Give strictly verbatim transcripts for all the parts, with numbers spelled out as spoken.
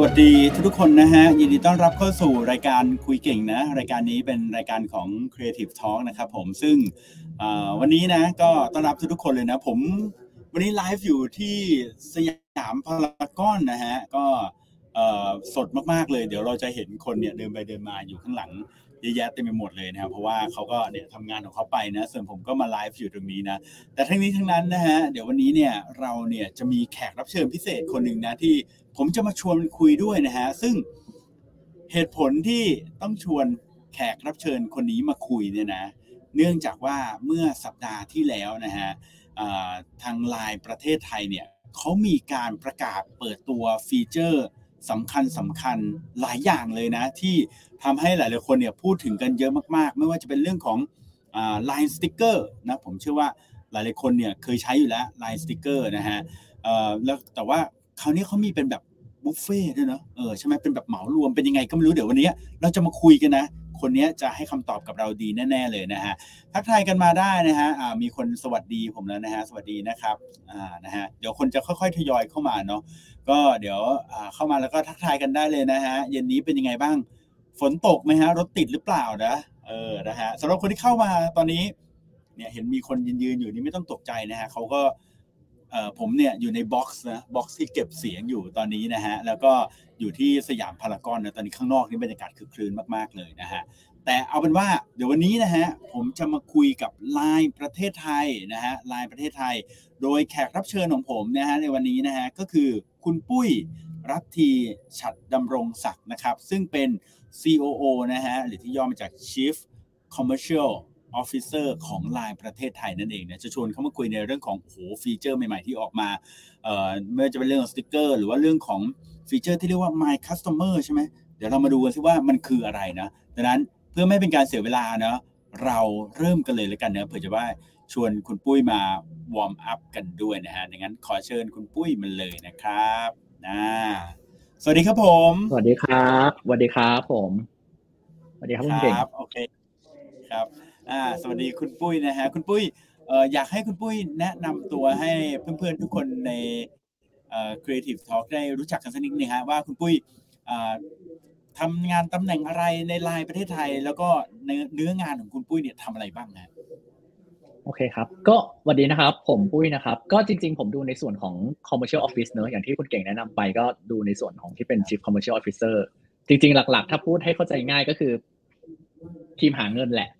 สวัสดีทุกๆคนนะฮะยินดีต้อนรับเข้าสู่รายการคุยเก่งนะรายการนี้เป็นรายการของ Creative Talk นะครับผมซึ่งวันนี้นะก็ต้อนรับทุกๆคนเลยนะผมวันนี้ไลฟ์อยู่ที่สยามพารากอนนะฮะก็สดมากๆเลยเดี๋ยวเราจะเห็นคนเนี่ยเดินไปเดินมาอยู่ข้างหลังเยอะแยะเต็มไปหมดเลยนะครับเพราะว่าเขาก็เนี่ยทำงานของเขาไปนะส่วนผมก็มาไลฟ์อยู่ตรงนี้นะแต่ทั้งนี้ทั้งนั้นนะฮะเดี๋ยววันนี้เนี่ยเราเนี่ยจะมีแขกรับเชิญพิเศษคนหนึ่งนะที่ผมจะมาชวนคุยด้วยนะฮะซึ่งเหตุผลที่ต้องชวนแขกรับเชิญคนนี้มาคุยเนี่ยนะเนื่องจากว่าเมื่อสัปดาห์ที่แล้วนะฮะทาง ไลน์ ประเทศไทยเนี่ยเขามีการประกาศเปิดตัวฟีเจอร์สำคัญสำคัญหลายอย่างเลยนะที่ทำให้หลายๆคนเนี่ยพูดถึงกันเยอะมากๆไม่ว่าจะเป็นเรื่องของอ่า ไลน์ Sticker นะผมเชื่อว่าหลายๆคนเนี่ยเคยใช้อยู่แล้ว ไลน์ Sticker นะฮะเอ่อแล้วแต่ว่าคราวนี้เขามีเป็นแบบบุฟเฟ่ด้วยเนาะเออใช่ไหมเป็นแบบเหมารวมเป็นยังไงก็ไม่รู้เดี๋ยววันนี้เราจะมาคุยกันนะคนนี้จะให้คำตอบกับเราดีแน่ๆเลยนะฮะทักทายกันมาได้นะฮะมีคนสวัสดีผมแล้วนะฮะสวัสดีนะครับอ่านะฮะเดี๋ยวคนจะค่อยๆทยอยเข้ามาเนาะก็เดี๋ยวเข้ามาแล้วก็ทักทายกันได้เลยนะฮะเย็นนี้เป็นยังไงบ้างฝนตกไหมฮะรถติดหรือเปล่านะเออนะฮะสำหรับคนที่เข้ามาตอนนี้เนี่ยเห็นมีคนยืนๆอยู่นี่ไม่ต้องตกใจนะฮะเขาก็เอ่อผมเนี่ยอยู่ในบ็อกซ์นะบ็อกซ์ที่เก็บเสียงอยู่ตอนนี้นะฮะแล้วก็อยู่ที่สยามพารากอนนะตอนนี้ข้างนอกนี่บรรยากาศคึกครื้นมากๆเลยนะฮะแต่เอาเป็นว่าเดี๋ยววันนี้นะฮะผมจะมาคุยกับ ไลน์ ประเทศไทยนะฮะ ไลน์ ประเทศไทยโดยแขกรับเชิญของผมนะฮะในวันนี้นะฮะก็คือคุณปุ้ยรัตทีฉัตรดำรงศักดิ์นะครับซึ่งเป็น ซี โอ โอ นะฮะหรือที่ย่อมาจาก Chief Commercial Officer ของ ไลน์ ประเทศไทยนั่นเองนะจะชวนเข้ามาคุยในเรื่องของโอ้โหฟีเจอร์ใหม่ๆที่ออกมาเอ่อไม่ว่าจะเป็นเรื่องของสติ๊กเกอร์หรือว่าเรื่องของฟีเจอร์ที่เรียกว่า My Customer ใช่ไหมเดี๋ยวเรามาดูกันซิว่ามันคืออะไรนะดังนั้นเพื่อไม่เป็นการเสียเวลาเนาะเราเริ่มกันเลยแล้วกันเนาะเผื่อจะว่าชวนคุณปุ้ยมาวอร์มอัพกันด้วยนะฮะดังนั้นขอเชิญคุณปุ้ยมาเลยนะครับนะสวัสดีครับผมสวัสดีครับสวัสดีครับผมสวัสดีครับคุณเก่งครับโอเคครับอ่าสวัสดีคุณปุ้ยนะฮะคุณปุ้ยเอ่ออยากให้คุณปุ้ยแนะนำตัวให้เพื่อนๆทุกคนในเอ่อ Creative Talk ได้รู้จักกันสักนิดนึงฮะว่าคุณปุ้ยเอ่อทำงานตำแหน่งอะไรใน ไลน์ ประเทศไทยแล้วก็เนื้องานของคุณปุ้ยเนี่ยทำอะไรบ้างนะโอเคครับก็สวัสดีนะครับผมปุ้ยนะครับก็จริงๆผมดูในส่วนของ Commercial Office เนอะอย่างที่คุณเก่งแนะนำไปก็ดูในส่วนของที่เป็น Chief Commercial Officer จริงๆหลักๆถ้าพูดให้เข้าใจง่ายก็คือทีมหาเงินแหละ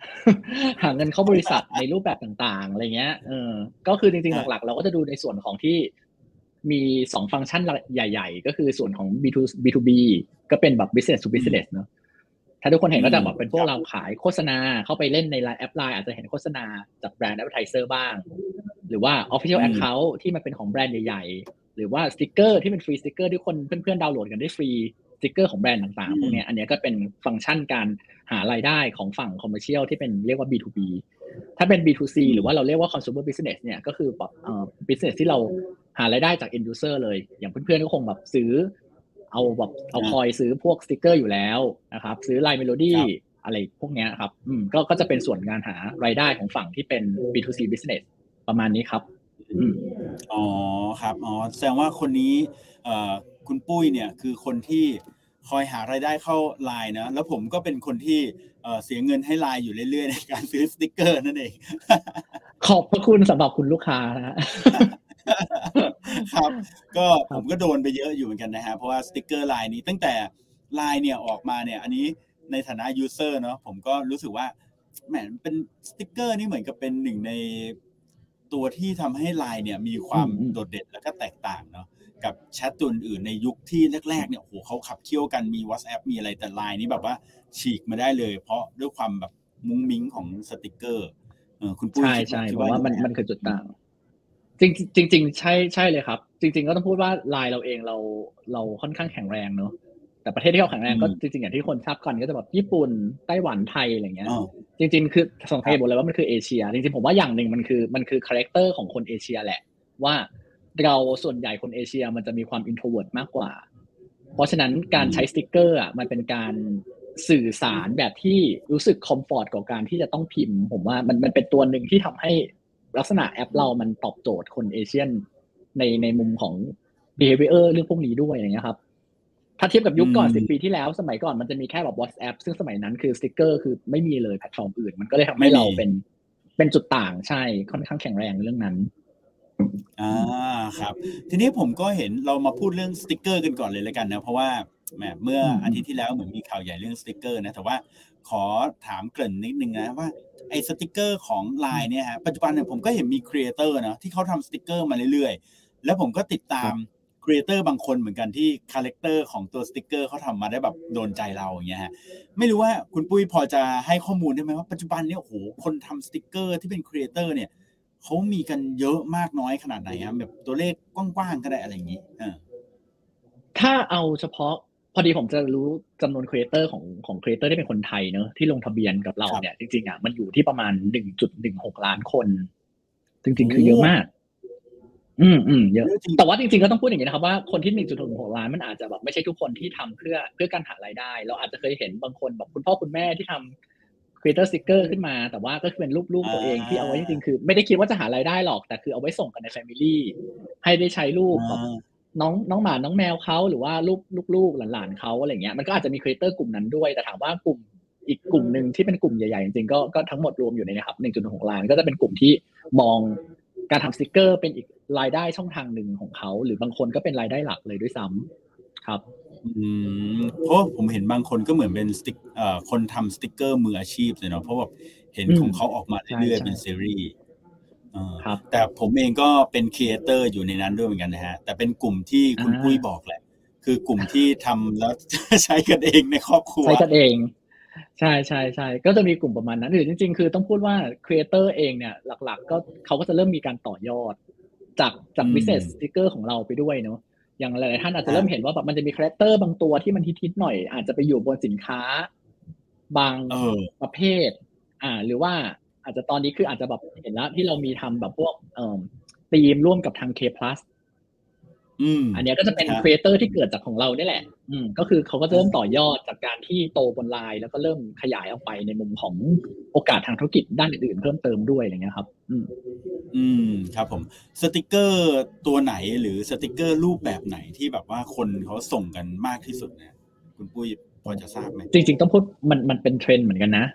หาเงินเข้าบริษัทในรูปแบบต่างๆอะไรเงี้ยเออก็คือจริงๆหลักๆเราก็จะดูในส่วนของที่มีสองฟังก์ชันใหญ่ๆก็คือส่วนของ บี ทู บี ก็เป็นแบบ business to business เนอะถ้าทุกคนเห็นก็จะแบบเป็นพวกเราขายโฆษณาเข้าไปเล่นใน ไลน์ แอป ไลน์ อาจจะเห็นโฆษณาจากแบรนด์ Advertiser บ้างหรือว่า Official Account ที่มันเป็นของแบรนด์ใหญ่ๆหรือว่าสติ๊กเกอร์ที่เป็นฟรีสติ๊กเกอร์ที่คนเพื่อนๆดาวน์โหลดกันได้ฟรีสติ๊กเกอร์ของแบรนด์ต่างๆพวกนี้อันนี้ก็เป็นฟังก์ชันการหารายได้ของฝั่ง Commercial ที่เป็นเรียกว่า บี ทู บี ถ้าเป็น บี ทู ซี หรือว่าเราเรียกว่า Consumer Business เนี่ยก็คือเอ่อ business ที่เราหารายได้จาก End User เลยอย่างเพื่อนๆก็คงแบบซื้อเอาแบบเอาคอยซื้อพวกสติ๊กเกอร์อยู่แล้วนะครับซื้อ ไลน์ Melody อะไรพวกเนี้ยครับอืมก็ก็จะเป็นส่วนงานหารายได้ของฝั่งที่เป็น บี ทู ซี Business ประมาณนี้ครับอืมอ๋อครับอ๋อแสดงว่าคนนี้เอ่อคุณปุ้ยเนี่ยคือคนที่คอยหารายได้เข้า ไลน์ นะแล้วผมก็เป็นคนที่เอ่อเสียเงินให้ ไลน์ อยู่เรื่อยๆในการซื้อสติ๊กเกอร์นั่นเองขอบพระคุณสำหรับคุณลูกค้านะฮะครับก็ผมก็โดนไปเยอะอยู่เหมือนกันนะฮะเพราะว่าสติ๊กเกอร์ ไลน์ นี้ตั้งแต่ ไลน์ เนี่ยออกมาเนี่ยอันนี้ในฐานะ user เนาะผมก็รู้สึกว่าแหมเป็นสติ๊กเกอร์นี่เหมือนกับเป็นหนึ่งในตัวที่ทำให้ ไลน์ เนี่ยมีความโดดเด่นแล้วก็แตกต่างเนาะกับแชทตัวอื่นในยุคที่แรกๆเนี่ยโหเขาขับเคี่ยวกันมี WhatsApp มีอะไรแต่ ไลน์ นี่แบบว่าฉีกมาได้เลยเพราะด้วยความแบบมุ้งมิ้งของสติ๊กเกอร์เออคุณปุ้ยใช่ๆผมว่ามันมันคือจุดต่างจริงๆใช่ใช่เลยครับจริงๆก็ต้องพูดว่า ไลน์ เราเองเราเราค่อนข้างแข็งแรงเนอะแต่ประเทศที่เขาแข็งแรงก็จริงๆอย่างที่คนทราบกันก็จะแบบญี่ปุ่นไต้หวันไทยอะไรเงี้ยจริงๆคือสองไทยบอกเลยว่ามันคือเอเชียจริงๆผมว่าอย่างนึงมันคือมันคือคาแรคเตอร์ของคนเอเชียแหละว่าเราส่วนใหญ่คนเอเชียมันจะมีความ introvert มากกว่าเพราะฉะนั้นการใช้สติ๊กเกอร์อ่ะมันเป็นการสื่อสารแบบที่รู้สึกคอมฟอร์ตกับการที่จะต้องพิมพ์ผมว่ามันมันเป็นตัวนึงที่ทำให้ลักษณะแอปเรามันตอบโจทย์คนเอเชียนในในมุมของ behavior เรื่องพวกนี้ด้วยอย่างเงี้ยครับ ถ้าเทียบกับยุคก่อนสิบปีที่แล้วสมัยก่อนมันจะมีแค่แบบ WhatsApp ซึ่งสมัยนั้นคือสติ๊กเกอร์คือไม่มีเลยแพลตฟอร์มอื่นมันก็เลยทำให้เราเป็นเป็นจุดต่างใช่ค่อนข้างแข็งแรงเรื่องนั้นอ่าครับทีนี้ผมก็เห็นเรามาพูดเรื่องสติ๊กเกอร์กันก่อนเลยแล้วกันนะเพราะว่าแหมเมื่ออาทิตย์ที่แล้วเหมือนมีข่าวใหญ่เรื่องสติ๊กเกอร์นะแต่ว่าขอถามเกริ่นนิดนึงนะว่าไอ้สติ๊กเกอร์ของ ไลน์ เนี่ยฮะปัจจุบันเนี่ยผมก็เห็นมีครีเอเตอร์นะที่เขาทำสติ๊กเกอร์มาเรื่อยๆแล้วผมก็ติดตามครีเอเตอร์บางคนเหมือนกันที่คาแรคเตอร์ของตัวสติ๊กเกอร์เขาทำมาได้แบบโดนใจเราอย่างเงี้ยฮะไม่รู้ว่าคุณปุ้ยพอจะให้ข้อมูลได้ไหมว่าปัจจุบันเนี่ยโอ้โหคนทำสติ๊กเกอร์ที่เป็นครีเอเตอร์เนี่ยเขามีกันเยอะมากน้อยขนาดไหนครับแบบตัวเลขกว้างๆก็ได้อะไรอย่างนี้ถ้าเอาเฉพาะพอดีผมจะรู้จำนวนครีเอเตอร์ของของครีเอเตอร์ที่เป็นคนไทยเนอะที่ลงทะเบียนกับเราเนี่ยจริงๆอ่ะมันอยู่ที่ประมาณ หนึ่งจุดหนึ่งหก ล้านคนจริงๆคือเยอะมากอืมอืมเยอะแต่ว่าจริงๆก็ต้องพูดอย่างนี้นะครับว่าคนที่ หนึ่งจุดหก ล้านมันอาจจะแบบไม่ใช่ทุกคนที่ทำเพื่อเพื่อการหารายได้เราอาจจะเคยเห็นบางคนแบบคุณพ่อคุณแม่ที่ทำครีเอเตอร์สติ๊กเกอร์ขึ้นมาแต่ว่าก็คือเป็นรูปลูกตัวเองที่เอาไว้จริงๆคือไม่ได้คิดว่าจะหารายได้หรอกแต่คือเอาไว้ส่งกันใน Family ให้ได้ใช้รูปแบบน้องน้องหมาน้องแมวเขาหรือว่าลูกลูกๆหลานๆเขาอะไรเงี้ยมันก็อาจจะมีครีเอเตอร์กลุ่มนั้นด้วยแต่ถามว่ากลุ่มอีกกลุ่มนึงที่เป็นกลุ่มใหญ่ๆจริงๆก็ก็ทั้งหมดรวมอยู่ในนะครับ หนึ่งจุดหก ล้านก็จะเป็นกลุ่มที่มองการทำสติ๊กเกอร์เป็นอีกรายได้ช่องทางหนึ่งของเขาหรือบางคนก็เป็นรายได้หลักเลยด้วยซ้ำครับอืมเพราะผมเห็นบางคนก็เหมือนเป็นสติ๊กเอ่อคนทำสติ๊กเกอร์มืออาชีพเลยเนาะเพราะแบบเห็นของเขาออกมาเรื่อยๆเป็นซีรีส์แต่ผมเองก็เป็นครีเอเตอร์อยู่ในนั้นด้วยเหมือนกันนะฮะแต่เป็นกลุ่มที่คุณปุ้ยบอกแหละคือกลุ่มที่ทำแล้วใช้กันเองในครอบครัวใช้กันเองใช่ใช่ใช่ก็จะมีกลุ่มประมาณนั้นหรือจริงๆคือต้องพูดว่าครีเอเตอร์เองเนี่ยหลักๆก็เขาก็จะเริ่มมีการต่อยอดจากจากบิสเนสสติ๊กเกอร์ของเราไปด้วยเนาะอย่างหลายๆท่านอาจจะเริ่มเห็นว่าแบบมันจะมีคาแรคเตอร์บางตัวที่มันฮิตๆหน่อยอาจจะไปอยู่บนสินค้าบางประเภทอ่าหรือว่าอาจจะตอนนี้คืออาจจะแบบเห็นแล้วที่เรามีทำแบบพวกเอ่อทีมร่วมกับทาง K Plus อืมอันเนี้ยก็จะเป็นครีเอเตอร์ที่เกิดจากของเรานี่แหละอืมก็คือเขาก็จะเริ่มต่อยอดจากการที่โตบน ไลน์ แล้วก็เริ่มขยายออกไปในมุมของโอกาสทางธุรกิจด้านอื่นๆเพิ่มเติมด้วยอะไรเงี้ยครับอืมอืมครับผมสติ๊กเกอร์ตัวไหนหรือสติ๊กเกอร์รูปแบบไหนที่แบบว่าคนเขาส่งกันมากที่สุดเนี่ยคุณปุ้ยพอจะทราบมั้ยจริงๆต้องพูดมันมันเป็นเทรนด์เหมือนกันนะ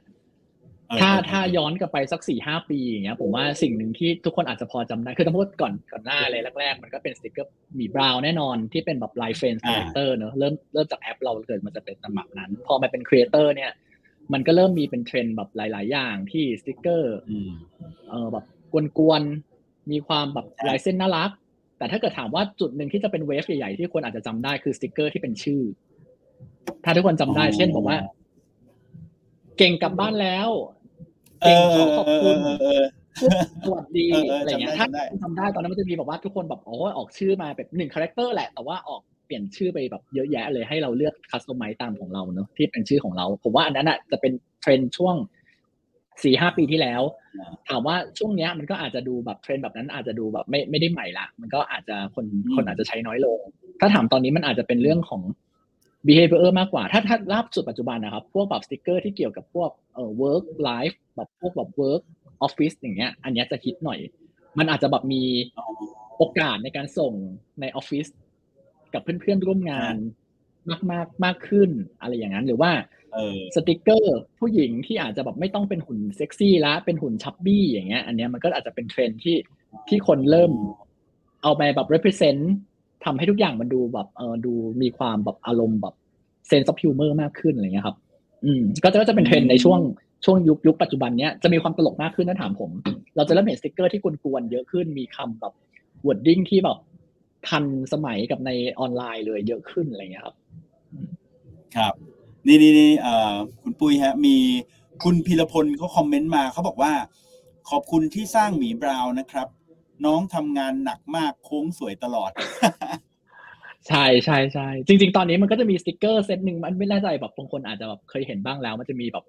ถ้าถ้าย้อนกลับไปสัก สี่ถึงห้า ปีอย่างเงี้ยผมว่าสิ่งหนึ่งที่ทุกคนอาจจะพอจำได้คือต้องพูดก่อนก่อนหน้าเลยแรกๆมันก็เป็นสติ๊กเกอร์หมีบราวน์แน่นอนที่เป็นแบบ ไลน์ Friends Character เนอะเริ่มเริ่มจากแอปเราเกิดมันจะเป็นตำหนักนั้นพอมาเป็นครีเอเตอร์เนี่ยมันก็เริ่มมีเป็นเทรนด์แบบหลายๆอย่างที่สติ๊กเกอร์เออแบบกวนๆมีความแบบลายเส้นน่ารักแต่ถ้าเกิดถามว่าจุดนึงที่จะเป็นเวฟใหญ่ๆที่คนอาจจะจำได้คือสติ๊กเกอร์ที่เป็นชื่อถ้าทุกคนจำได้เช่นบอกว่าเก่งกลับบ้านแล้วเก่งขอขอบคุณสวัสดีอะไรเงี้ยถ้าทำได้ตอนนั้นมันจะมีบอกว่าทุกคนแบบอ๋อออกชื่อมาแบบหนึ่งคาแรคเตอร์แหละแต่ว่าออกเปลี่ยนชื่อไปแบบเยอะแยะเลยให้เราเลือกคัสตอมไมซ์ตามของเราเนอะที่เป็นชื่อของเราผมว่าอันนั้นอ่ะจะเป็นเทรนด์ช่วง สี่ถึงห้า ปีที่แล้วถามว่าช่วงเนี้ยมันก็อาจจะดูแบบเทรนด์แบบนั้นอาจจะดูแบบไม่ไม่ได้ใหม่ละมันก็อาจจะคนคนอาจจะใช้น้อยลงถ้าถามตอนนี้มันอาจจะเป็นเรื่องของbehavior มากกว่าถ้าถ้าล่าสุดปัจจุบันนะครับพวกแบบสติ๊กเกอร์ที่เกี่ยวกับพวกเอ่อ work life แบบพวกแบบ work office อย่างเงี้ยอันเนี้ยจะฮิตหน่อยมันอาจจะแบบมีโอกาสในการส่งในออฟฟิศกับเพื่อนๆร่วมงานมากมากมากขึ้นอะไรอย่างนั้นหรือว่าสติ๊กเกอร์ผู้หญิงที่อาจจะแบบไม่ต้องเป็นหุ่นเซ็กซี่ละเป็นหุ่นชับบี้อย่างเงี้ยอันเนี้ยมันก็อาจจะเป็นเทรนด์ที่ที่คนเริ่มเอาไปแบบ representทำให้ทุกอย่างมันดูแบบเออดูมีความแบบอารมณ์แบบ sense of humor มากขึ้นอะไรเงี้ยครับอืมก็จะก็จะเป็นเทรนด์ในช่วงช่วงยุคยุคปัจจุบันเนี้ยจะมีความตลกมากขึ้นถ้าถามผมเราจะเริ่มเห็นสติ๊กเกอร์ที่กวนๆเยอะขึ้นมีคำแบบ wording ที่แบบทันสมัยกับในออนไลน์เลยเยอะขึ้นอะไรเงี้ยครับครับนี่นี่นี่เอ่อคุณปุ้ยฮะมีคุณพีรพลเขาคอมเมนต์มาเขาบอกว่าขอบคุณที่สร้างหมีบราวน์นะครับน้องทำงานหนักมากโค้งสวยตลอดใช่ใช่ใช่จริงๆตอนนี้มันก็จะมีสติ๊กเกอร์เซตหนึ่งมันไม่แน่ใจแบบบางคนอาจจะแบบเคยเห็นบ้างแล้วมันจะมีแบบ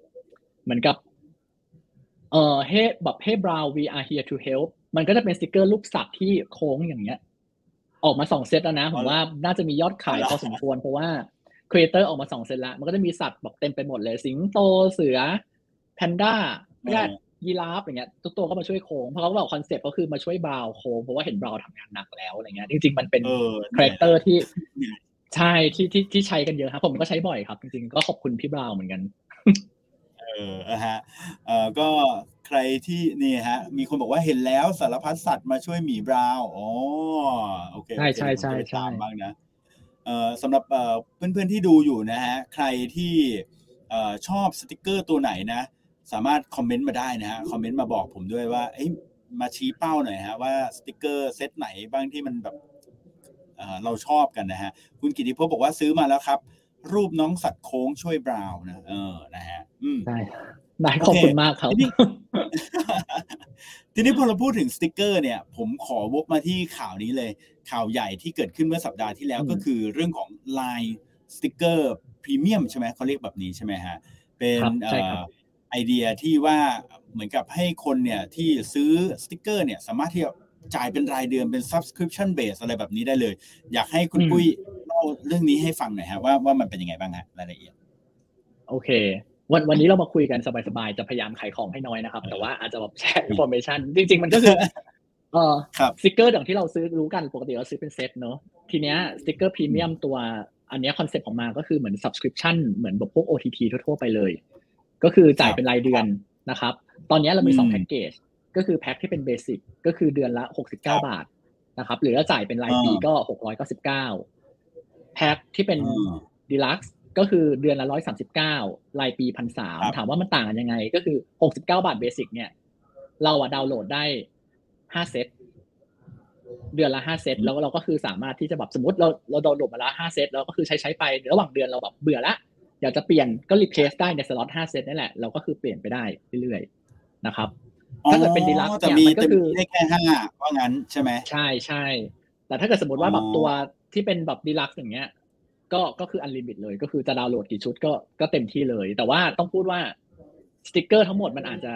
เหมือนกับเอ่อ Hey แบบ Hey Brown we are here to help มันก็จะเป็นสติ๊กเกอร์รูปสัตว์ที่โค้งอย่างเงี้ยออกมาสองเซตแล้วนะผมว่าน่าจะมียอดขายพอสมควรเพราะว่าครีเอเตอร์ออกมาสองเซตละมันก็จะมีสัตว์แบบเต็มไปหมดเลยสิงโตเสือแพนด้าเนี่ยยีราฟอย่างเงี้ยทุกตัวก็มาช่วยโค้งเพราะเขาบอกคอนเซ็ปต์ก็คือมาช่วยบราวโค้งเพราะว่าเห็นบราวทำงานหนักแล้วอะไรเงี้ยจริงๆมันเป็นคาแรคเตอร์ที่ ใช่ที่ที่ที่ใช้กันเยอะครับผมก็ใช้บ่อยครับจริงๆก็ขอบคุณพี่บราวน์เหมือนกันเออฮะเอ่อก็ใครที่นี่ฮะมีคนบอกว่าเห็นแล้วสารพัดสัตว์มาช่วยหมีบราวน์อ๋อโอเคใช่ใช่ใช่ใช่บ้างนะเอ่อสำหรับเอ่อเพื่อนๆที่ดูอยู่นะฮะใครที่เอ่อชอบสติ๊กเกอร์ตัวไหนนะสามารถคอมเมนต์มาได้นะฮะคอมเมนต์มาบอกผมด้วยว่าเอ้ยมาชี้เป้าหน่อยฮะว่าสติ๊กเกอร์เซตไหนบ้างที่มันแบบเอ่อเราชอบกันนะฮะคุณกิติพจน์บอกว่าซื้อมาแล้วครับรูปน้องสัตว์โค้งช่วยบราวน์นะเออนะฮะอืมได้ได้ขอบคุณมากครับทีนี้พอเราพูดถึงสติ๊กเกอร์เนี่ยผมขอวกมาที่ข่าวนี้เลยข่าวใหญ่ที่เกิดขึ้นเมื่อสัปดาห์ที่แล้วก็คือเรื่องของ ไลน์ สติ๊กเกอร์พรีเมียมใช่ไหมเขาเรียกแบบนี้ใช่ไหมฮะเป็นไอเดียที่ว่าเหมือนกับให้คนเนี่ยที่ซื้อสติ๊กเกอร์เนี่ยสามารถที่จะจ่ายเป็นรายเดือนเป็น subscription base อะไรแบบนี้ได้เลยอยากให้คุณปุ้ยเล่าเรื่องนี้ให้ฟังหน่อยฮะว่าว่ามันเป็นยังไงบ้างฮะรายละเอียดโอเควันวันนี้เรามาคุยกันสบายๆจะพยายามขายของให้น้อยนะครับแต่ว่าอาจจะแบบแชร์ information จริงๆมันก็คือเอ่อสติ๊กเกอร์อย่างที่เราซื้อรู้กันปกติเราซื้อเป็นเซตเนาะทีเนี้ยสติ๊กเกอร์พรีเมียมตัวอันเนี้ยคอนเซ็ปต์ของมาก็คือเหมือน subscription เหมือนแบบพวก โอ ที ที ทั่วๆไปเลยก็คือจ่ายเป็นรายเดือนนะครับตอนนี้เรามีสองแพ็คเกจก็คือแพ็คที่เป็นเบสิกก็คือเดือนละหกสิบเก้าบาทนะครับหรือถ้าจ่ายเป็นรายปีก็หกร้อยเก้าสิบเก้าแพ็คที่เป็นดีลักซ์ก็คือเดือนละหนึ่งร้อยสามสิบเก้ารายปี หนึ่งพันสามร้อย ถามว่ามันต่างกันยังไงก็คือหกสิบเก้าบาทเบสิกเนี่ยเราอ่ะดาวน์โหลดได้ห้าเซตเดือนละห้าเซตแล้วเราก็คือสามารถที่จะแบบสมมุติเราเราดาวน์โหลดมาแล้วห้าเซตแล้วก็คือใช้ใช้ไประหว่างเดือนเราแบบเบื่อละอยากจะเปลี่ยนก็รีเพลซได้ในสล็อตห้าเซตนั่นแหละเราก็คือเปลี่ยนไปได้เรื่อยๆนะครับถ้าเกิดเป็นดีลักซ์เนี่ยมันก็คือได้แค่ห้าว่างั้นใช่มั้ยใช่ๆแต่ถ้าเกิดสมมุติว่าแบบตัวที่เป็นแบบดีลักซ์อย่างเงี้ยก็ก็คืออันลิมิตเลยก็คือจะดาวน์โหลดกี่ชุดก็ก็เต็มที่เลยแต่ว่าต้องพูดว่าสติ๊กเกอร์ทั้งหมดมันอาจจะ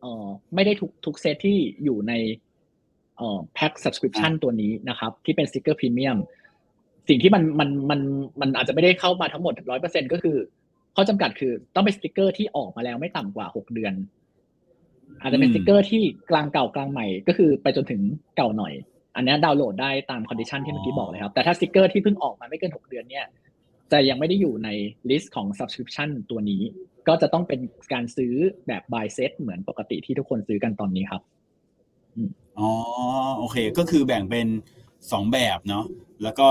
เอ่อไม่ได้ทุกทุกเซตที่อยู่ในเอ่อแพ็ค subscription ตัวนี้นะครับที่เป็นสติ๊กเกอร์พรีเมียมสิ่งที่มันมันมันมันอาจจะไม่ได้เข้ามาทั้งหมด หนึ่งร้อยเปอร์เซ็นต์ ก็คือข้อจำกัดคือต้องเป็นสติ๊กเกอร์ที่ออกมาแล้วไม่ต่ำกว่าหกเดือนอาจจะเป็นสติ๊กเกอร์ที่กลางเก่ากลางใหม่ก็คือไปจนถึงเก่าหน่อยอันนี้ดาวน์โหลดได้ตามคอนดิชันที่เมื่อกี้บอกเลยครับแต่ถ้าสติ๊กเกอร์ที่เพิ่งออกมาไม่เกินหกเดือนเนี่ยจะยังไม่ได้อยู่ในลิสต์ของ subscription ตัวนี้ก็จะต้องเป็นการซื้อแบบ buy set เหมือนปกติที่ทุกคนซื้อกันตอนนี้ครับอ๋อโอเคก็คือแบ่งเป็นสองแบบเนาะแล้วก็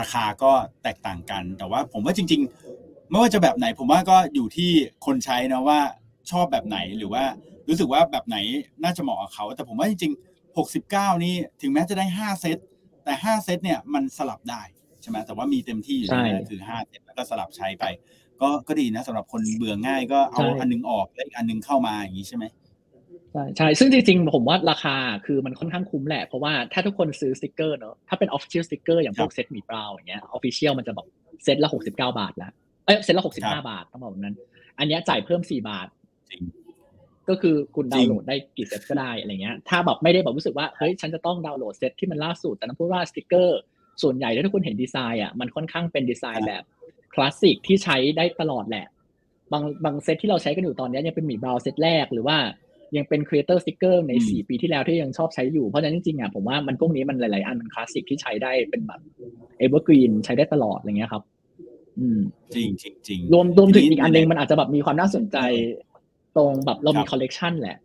ราคาก็แตกต่างกันแต่ว่าผมว่าจริงๆไม่ว่าจะแบบไหนผมว่าก็อยู่ที่คนใช้นะว่าชอบแบบไหนหรือว่ารู้สึกว่าแบบไหนน่าจะเหมาะกับเขาแต่ผมว่าจริงๆหกสิบเก้านี่ถึงแม้จะได้ห้าเซตแต่ห้าเซตเนี่ยมันสลับได้ใช่ไหมแต่ว่ามีเต็มที่อยู่นะคือห้าเซตแล้วก็สลับใช้ไปก็ก็ดีนะสำหรับคนเบื่อง่ายก็เอาอันนึงออกแล้วอีกอันนึงเข้ามาอย่างนี้ใช่ไหมใช่ซึ่งจริงๆผมว่าราคาคือมันค่อนข้างคุ้มแหละเพราะว่าถ้าทุกคนซื้อสติ๊กเกอร์เนอะถ้าเป็น official sticker อย่างพวกเซตหมี่เปล่าอย่างเงี้ย official มันจะแบบเซตละหกสิบเก้าบาทละเอ้ยเซตละหกสิบห้าบาทต้องบอกแบบนั้นอันเนี้ยจ่ายเพิ่มสี่บาทก็คือคุณดาวน์โหลดได้กี่เซตก็ได้อะไรเงี้ยถ้าแบบไม่ได้แบบรู้สึกว่าเฮ้ยฉันจะต้องดาวน์โหลดเซตที่มันล่าสุดแต่ต้องพูดว่าสติ๊กเกอร์ส่วนใหญ่ถ้าทุกคนเห็นดีไซน์อ่ะมันค่อนข้างเป็นดีไซน์แบบคลาสสิกที่ใช้ได้ตลอดแหละบางบางเซตที่เราใช้กันอยู่ตอนนี้ยังเป็นหมี่เปล่าเซตแรกหรือว่ายังเป็น creator sticker ในสี่ปีที่แล้วที่ยังชอบใช้อยู่เพราะฉะนั้นจริงๆอ่ะผมว่ามันพวกนี้มันหลายๆอันมันคลาสสิกที่ใช้ได้เป็นแบบ evergreen ใช้ได้ตลอดอะไรเงี้ยครับอืมจริงๆๆรวมรวมถึงอีกอันนึงมันอาจจะแบบมีความน่าสนใจตรงแบบเรามี collection แหละ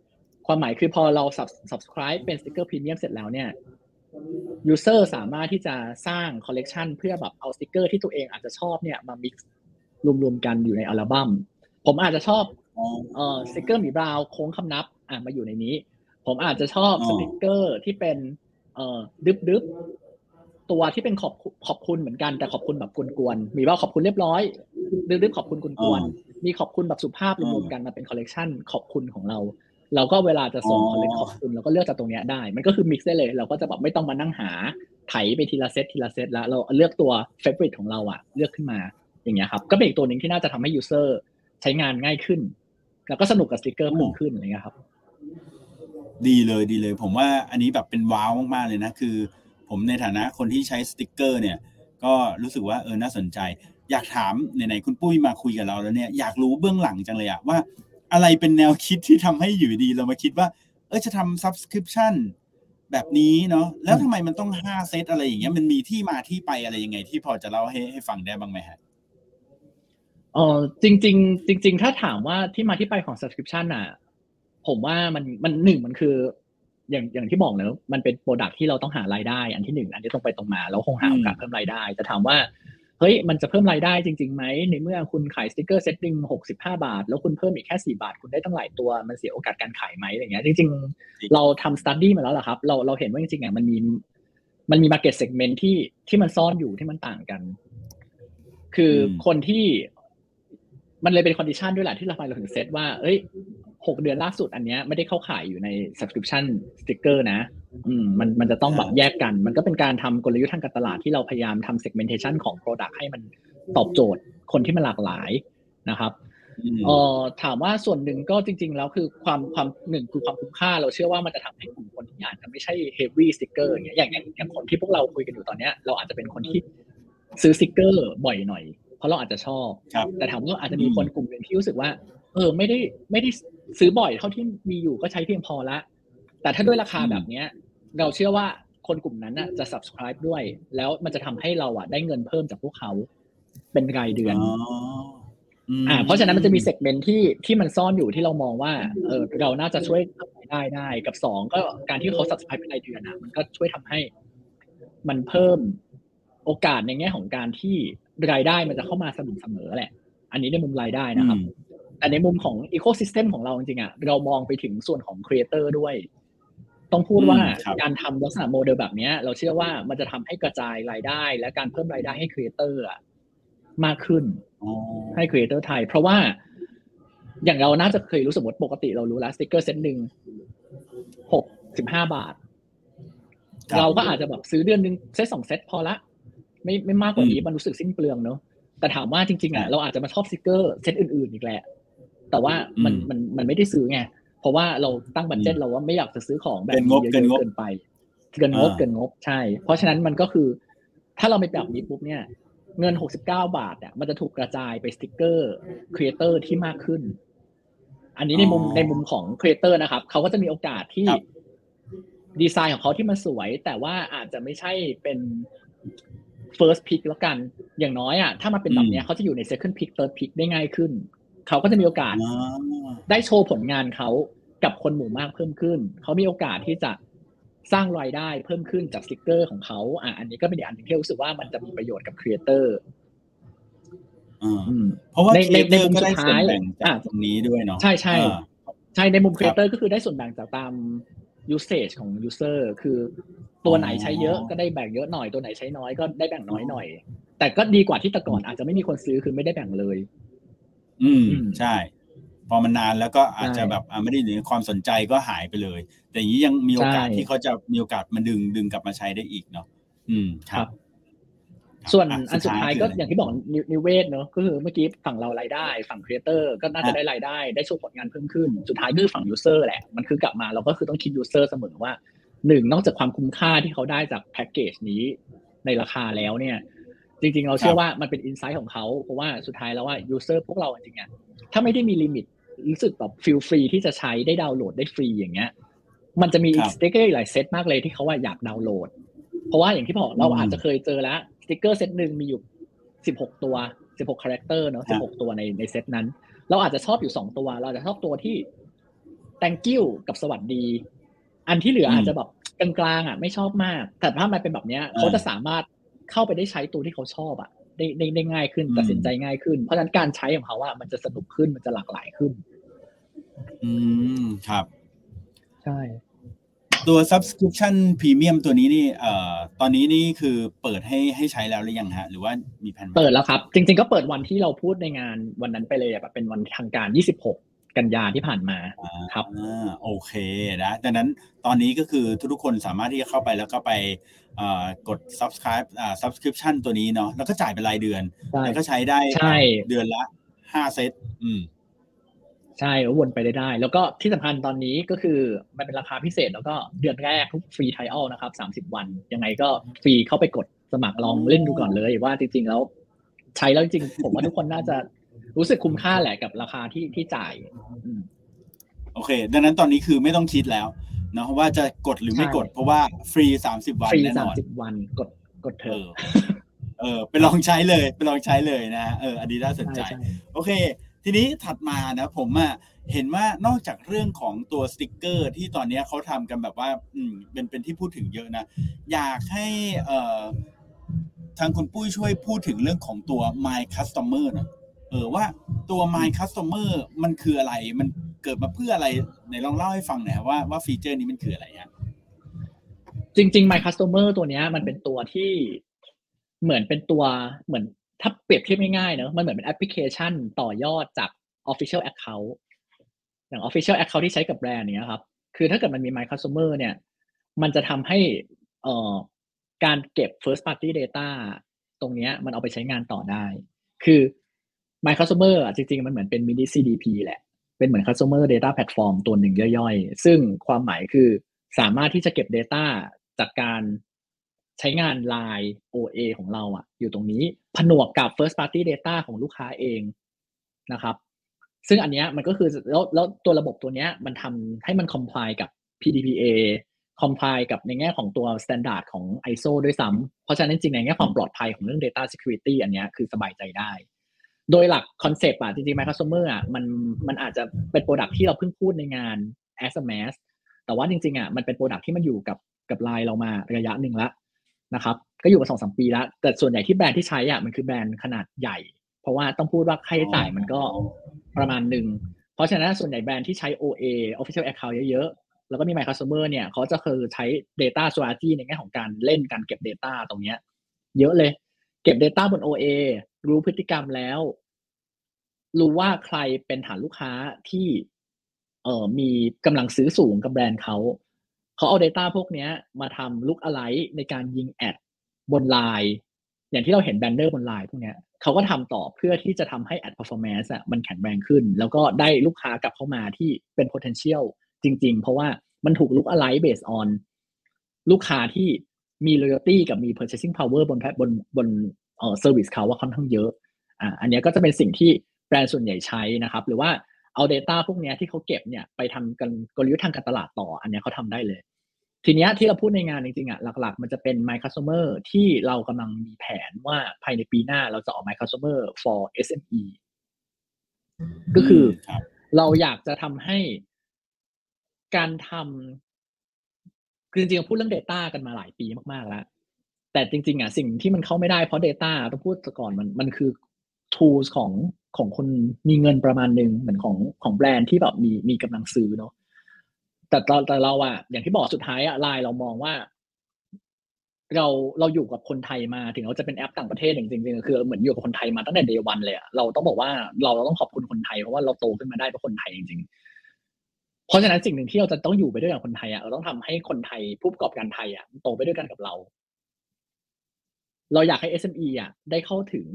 ความหมายคือพอเรา subscribe เป็น sticker premium เสร็จแล้วเนี่ย user สามารถที่จะสร้าง collection เพื่อแบบเอา sticker ที่ตัวเองอาจจะชอบเนี่ยมา mix รวมๆกันอยู่ในอัลบั้มผมอาจจะชอบเอ่อสติ๊กเกอร์หมีบราวน์โค้งคำนับอ่ะมาอยู่ในนี้ผมอาจจะชอบสติ๊กเกอร์ที่เป็นเอ่อดึบๆตัวที่เป็นขอบขอบคุณเหมือนกันแต่ขอบคุณแบบกวนๆหมีบราวน์ขอบคุณเรียบร้อยดึบๆขอบคุณกวนๆมีขอบคุณแบบสุภาพรวมๆกันมาเป็นคอลเลกชันขอบคุณของเราเราก็เวลาจะส่งคอลเลกชันขอบคุณเราก็เลือกจากตรงเนี้ยได้มันก็คือมิกซ์ได้เลยเราก็จะแบบไม่ต้องมานั่งหาไถไปทีละเซตทีละเซตแล้วเราเลือกตัวเฟเวอริตของเราอ่ะเลือกขึ้นมาอย่างเงี้ยครับก็เป็นอีกตัวนึงที่น่าจะทำให้ยูเซอร์ใช้งานง่ายขึ้นแล้วก็สนุกกับสติ๊กเกอร์มากขึ้นอะไรเงี้ยครับดีเลยดีเลยผมว่าอันนี้แบบเป็นว้าวมากๆเลยนะคือผมในฐานะคนที่ใช้สติ๊กเกอร์เนี่ยก็รู้สึกว่าเออน่าสนใจอยากถามไหนๆคุณปุ้ยมาคุยกับเราแล้วเนี่ยอยากรู้เบื้องหลังจังเลยอะว่าอะไรเป็นแนวคิดที่ทำให้อยู่ดีเรามาคิดว่าเออจะทำ subscription แบบนี้เนาะแล้วทำไมมันต้องห้าเซตอะไรอย่างเงี้ยมันมีที่มาที่ไปอะไรยังไงที่พอจะเล่าให้ให้ฟังได้บ้างไหมฮะอ๋อจริงจริงจริงถ้าถามว่าที่มาที่ไปของ subscription อ่ะผมว่ามันมันหนึ่งมันคืออย่างอย่างที่บอกเลยมันเป็นโปรดักที่เราต้องหารายได้อันที่หนึ่งอันที่ตรงไปตรงมาแล้วคงหาโอกาสเพิ่มรายได้แต่ถามว่าเฮ้ยมันจะเพิ่มรายได้จริงๆไหมในเมื่อคุณขายสติ๊กเกอร์เซตหนึ่งหกสิบห้าบาทแล้วคุณเพิ่มอีกแค่สี่บาทคุณได้ตั้งหลายตัวมันเสียโอกาสการขายไหมอะไรเงี้ยจริงๆเราทำ study มาแล้วล่ะครับเราเราเห็นว่าจริงๆอ่ะมันมีมันมี market segment ที่ที่มันซ่อนอยู่ที่มันต่างกันคือคนที่มันเลยเป็น condition ด้วยแหละที่เราไปเราถึงเซตว่าเอ้ยหกเดือนล่าสุดอันเนี้ยไม่ได้เข้าขายอยู่ใน subscription sticker นะอืมมันมันจะต้องแบบแยกกันมันก็เป็นการทำกลยุทธ์ทางการตลาดที่เราพยายามทำ segmentation ของ product ให้มันตอบโจทย์คนที่มันหลากหลายนะครับเอ่อถามว่าส่วนหนึ่งก็จริงๆแล้วคือความความหนึ่งคือความคุ้มค่าเราเชื่อว่ามันจะทำให้กลุ่มคนที่อาจจะไม่ใช่ heavy sticker อย่างเงี้ยอย่างอย่างคนที่พวกเราคุยกันอยู่ตอนเนี้ยเราอาจจะเป็นคนที่ซื้อ sticker บ่อยหน่อยเพราะเราอาจจะชอบแต่ถามว่าอาจจะมีคนกลุ่มนึงที่รู้สึกว่าเออไม่ได้ไม่ได้ซื้อบ่อยเท่าที่มีอยู่ก็ใช้เพียงพอละแต่ถ้าด้วยราคาแบบเนี้ยเราเชื่อว่าคนกลุ่มนั้นน่ะจะ subscribe ด้วยแล้วมันจะทำให้เราอ่ะได้เงินเพิ่มจากพวกเขาเป็นรายเดือนอ่าเพราะฉะนั้นมันจะมี segment ที่ที่มันซ่อนอยู่ที่เรามองว่าเออเราน่าจะช่วยทำรายได้ได้กับสองก็การที่เขา subscribe เป็นรายเดือนอ่ะมันก็ช่วยทำให้มันเพิ่มโอกาสในแง่ของการที่รายได้มันจะเข้ามาสม่ำเสมอแหละอันนี้ในมุมรายได้นะครับแต่ในมุมของอีโคซิสเต็มของเราจริงๆอ่ะเรามองไปถึงส่วนของครีเอเตอร์ด้วยต้องพูดว่าการทำลักษณะโมเดลแบบนี้เราเชื่อว่ามันจะทำให้กระจายรายได้และการเพิ่มรายได้ให้ครีเอเตอร์มากขึ้นให้ครีเอเตอร์ไทยเพราะว่าอย่างเราน่าจะเคยรู้สมมติปกติเรารู้แล้วสติ๊กเกอร์เซตหนึ่งหกสิบห้าบาทเราก็อาจจะแบบซื้อเดือนนึงเซตสองเซตพอละไม่ไม่มากกว่านี้มันรู้สึกสิ้นเปลืองเนอะแต่ถามว่าจริงๆอ่ะเราอาจจะมาชอบสติ๊กเกอร์เซตอื่นๆอีกแหละแต่ว่ามันมันมันไม่ได้ซื้อไงเพราะว่าเราตั้งบัดเจ็ตเราว่าไม่อยากจะซื้อของแบบเกินงบเกินงบเกินไปเกินงบเกินงบใช่เพราะฉะนั้นมันก็คือถ้าเราไปแบบนี้ปุ๊บเนี่ยเงินหกสิบเก้าบาทเนี่ยมันจะถูกกระจายไปสติ๊กเกอร์ครีเอเตอร์ที่มากขึ้นอันนี้ในมุมในมุมของครีเอเตอร์นะครับเขาก็จะมีโอกาสที่ดีไซน์ของเขาที่มันสวยแต่ว่าอาจจะไม่ใช่เป็นfirst pick แล้วกันอย่างน้อยอ่ะถ้ามันเป็นแบบเนี้ยเขาจะอยู่ใน second pick third pick ได้ง่ายขึ้นเขาก็จะมีโอกาสได้โชว์ผลงานเขากับคนหมู่มากเพิ่มขึ้นเขามีโอกาสที่จะสร้างรายได้เพิ่มขึ้นจากสติ๊กเกอร์ของเขาอ่ะอันนี้ก็เป็นอีกอันนึงที่รู้สึกว่ามันจะมีประโยชน์กับครีเอเตอร์อ่าเพราะว่าในในในมุมสุดท้ายอ่ะตรงนี้ด้วยเนาะใช่ๆใช่ในมุมครีเอเตอร์ก็คือได้ส่วนแบ่งจากตาม usage ของ user คือตัวไหนใช้เยอะก็ได้แบ่งเยอะหน่อยตัวไหนใช้น้อยก็ได้แบ่งน้อยหน่อยแต่ก็ดีกว่าที่แต่ก่อนอาจจะไม่มีคนซื้อคือไม่ได้แบ่งเลยอืมใช่พอมันนานแล้วก็อาจจะแบบไม่ได้มีความสนใจก็หายไปเลยแต่อย่างนี้ยังมีโอกาสที่เขาจะมีโอกาสมาดึงดึงกลับมาใช้ได้อีกเนาะอืมครับส่วนอันสุดท้ายก็อย่างที่บอกนิเวศเนาะก็คือเมื่อกี้ฝั่งเรารายได้ฝั่งครีเอเตอร์ก็น่าจะได้รายได้ได้โชว์ผลงานเพิ่มขึ้นสุดท้ายคือฝั่งยูเซอร์แหละมันคือกลับมาเราก็คือต้องคิดยูเซอร์เสมอว่าหนึ่งนอกจากความคุ้มค่าที่เขาได้จากแพ็คเกจนี้ในราคาแล้วเนี่ยจริงๆเราเชื่อว่ามันเป็นอินไซต์ของเขาเพราะว่าสุดท้ายแล้วว่ายูเซอร์พวกเราจริงอ่ะถ้าไม่ได้มีลิมิตรู้สึกแบบฟีลฟรีที่จะใช้ได้ดาวน์โหลดได้ฟรีอย่างเงี้ยมันจะมีสติ๊กเกอร์หลายเซตมากเลยที่เขาว่าอยากดาวน์โหลดเพราะว่าอย่างที่บอกเราอาจจะเคยเจอแล้วสติ๊กเกอร์เซตหนึ่งมีอยู่สิบหกตัวสิบหกคาแรคเตอร์เนาะสิบหกตัวในในเซตนั้นเราอาจจะชอบอยู่สองตัวเราจะชอบตัวที่ thank you กับสวัสดีอันที่เหลืออาจจะแบบกลางๆอ่ะไม่ชอบมากแต่ถ้ามันเป็นแบบเนี้ยเขาจะสามารถเข้าไปได้ใช้ตัวที่เขาชอบอ่ะได้ได้ได้ง่ายขึ้นตัดสินใจง่ายขึ้นเพราะฉะนั้นการใช้ของเขาอ่ะมันจะสนุกขึ้นมันจะหลากหลายขึ้นอืมครับใช่ตัว subscription premium ตัวนี้นี่เอ่อตอนนี้นี่คือเปิดให้ให้ใช้แล้วหรือยังฮะหรือว่ามีแผนเปิดแล้วครับจริงๆก็เปิดวันที่เราพูดในงานวันนั้นไปเลยแบบเป็นวันทางการยี่สิบหกกันยาที่ผ่านมาครับโอเคนะดังนั้นตอนนี้ก็คือทุกๆคนสามารถที่จะเข้าไปแล้วก็ไปกด subscribe อ่า subscription ตัวนี้เนาะแล้วก็จ่ายเป็นรายเดือนแล้วก็ใช้ได้เดือนละห้าเซตอืมใช่วนไปได้แล้วก็ที่สำคัญตอนนี้ก็คือมันเป็นราคาพิเศษแล้วก็เดือนแรกทุกฟรีไทอัลนะครับสามสิบวันยังไงก็ฟรีเข้าไปกดสมัครลองเล่นดูก่อนเลยว่าจริงๆแล้วใช้แล้วจริงผมว่าทุกคนน่าจะรู้สึกคุ้มค่าแหละกับราคาที่ที่จ่ายโอเคดังนั้นตอนนี้คือไม่ต้องคิดแล้ว นะว่าจะกดหรือไม่กดเพราะว่าฟรีสามสิบวันแน่นอนฟรีสามสิบวันกดกดเถอะเออไปลองใช้เลยไปลองใช้เลยนะเอออันนี้น่าสนใจโอเคทีนี้ถัดมานะผมอ่ะเห็นว่านอกจากเรื่องของตัวสติ๊กเกอร์ที่ตอนนี้เขาทำกันแบบว่าอืมเป็นเป็นที่พูดถึงเยอะนะอยากให้เอ่อทางคุณปุ้ยช่วยพูดถึงเรื่องของตัว My Customer นะเออว่าตัว My Customer มันคืออะไรมันเกิดมาเพื่ออะไรไหนลองเล่าให้ฟังหน่อยว่าว่าฟีเจอร์นี้มันคืออะไรฮะจริงๆ My Customer ตัวเนี้ยมันเป็นตัวที่เหมือนเป็นตัวเหมือนถ้าเปรียบเทียบง่ายๆเนอะมันเหมือนเป็นแอปพลิเคชันต่อยอดจาก Official Account อย่าง Official Account ที่ใช้กับแบรนด์เนี่ยครับคือถ้าเกิดมันมี My Customer เนี่ยมันจะทำให้เอ่อการเก็บ First Party Data ตรงเนี้ยมันเอาไปใช้งานต่อได้คือ My Customer อ่ะจริงๆมันเหมือนเป็น Mini ซี ดี พี แหละเป็นเหมือน Customer Data Platform ตัวหนึ่งย่อยๆซึ่งความหมายคือสามารถที่จะเก็บ Data จากการใช้งาน ไลน์ โอ เอ ของเราอ่ะอยู่ตรงนี้ผนวกกับ First Party Data ของลูกค้าเองนะครับซึ่งอันเนี้ยมันก็คือแล้วแล้วตัวระบบตัวเนี้ยมันทำให้มัน comply กับ พี ดี พี เอ comply กับในแง่ของตัว standard ของ ไอ เอส โอ ด้วยซ้ำเพราะฉะนั้นจริงในแง่ความปลอดภัยของเรื่อง Data Security อันเนี้ยคือสบายใจได้โดยหลักคอนเซปต์อ่ะจริงๆ My Customer อ่ะมันมันอาจจะเป็น product ที่เราเพิ่งพูดในงาน เอส เอ็ม เอส แต่ว่าจริงๆอ่ะมันเป็น product ที่มันอยู่กับกับ ไลน์ เรามาระยะนึงละนะครับก็อยู่มา สองถึงสาม ปีแล้วแต่ส่วนใหญ่ที่แบรนด์ที่ใช้อ่ะมันคือแบรนด์ขนาดใหญ่เพราะว่าต้องพูดว่าค่าใช้จ่ายมันก็ประมาณหนึ่งเพราะฉะนั้นส่วนใหญ่แบรนด์ที่ใช้ โอ เอ Official Account เยอะๆแล้วก็มี My Customer เนี่ยเขาจะคือใช้ Data Strategy ในแง่ของการเล่นการเก็บ Data ตรงเนี้ยเยอะเลยเก็บ Data บน โอ เอ รู้พฤติกรรมแล้วรู้ว่าใครเป็นฐานลูกค้าที่เอ่อมีกำลังซื้อสูงกับแบรนด์เขาเขาเอา data พวกนี้มาทำ look alike ในการยิงแอดบน ไลน์ อย่างที่เราเห็นแบนเนอร์บน ไลน์ พวกนี้เขาก็ทำต่อเพื่อที่จะทำให้ ad performance อ่ะมันแข็งแรงขึ้นแล้วก็ได้ลูกค้ากลับเข้ามาที่เป็น potential จริงๆเพราะว่ามันถูก look alike based on ลูกค้าที่มี loyalty กับมี purchasing power บนบนบนเอ่อ service เขาว่าค่อนข้างเยอะอ่าอันนี้ก็จะเป็นสิ่งที่แบรนด์ส่วนใหญ่ใช้นะครับหรือว่าเอา data พวกนี้ที่เขาเก็บเนี่ยไปทำกันกลยุทธ์ทางการตลาดต่ออันนี้เขาทำได้เลยทีเนี้ยที่เราพูดในงานจริงๆอ่ะหลักๆมันจะเป็น My Customer ที่เรากำลังมีแผนว่าภายในปีหน้าเราจะออก My Customer for เอส เอ็ม อี ก็คือเราอยากจะทำให้การทำจริงๆพูดเรื่อง data กันมาหลายปีมากๆแล้วแต่จริงๆอ่ะสิ่งที่มันเข้าไม่ได้เพราะ data ต้องพูดก่อนมันมันคือ tools ของของคนมีเงินประมาณนึงเหมือนของของแบรนด์ที่แบบมีมีกำลังซื้อเนาะแต่ตอนแต่เราอะอย่างที่บอกสุดท้ายอะไลน์เรามองว่าเราเราอยู่กับคนไทยมาถึงเราจะเป็นแอปต่างประเทศจริงๆคือเหมือนอยู่กับคนไทยมาตั้งแต่ day one เลยอะเราต้องบอกว่าเราเราต้องขอบคุณคนไทยเพราะว่าเราโตขึ้นมาได้เพราะคนไทยจริงๆเพราะฉะนั้นสิ่งหนึ่งที่เราจะต้องอยู่ไปด้วยกับคนไทยอะเราต้องทำให้คนไทยผู้ประกอบการไทยอะโตไปด้วยกันกับเราเราอยากให้ เอส เอ็ม อี อะได้เข้าถึง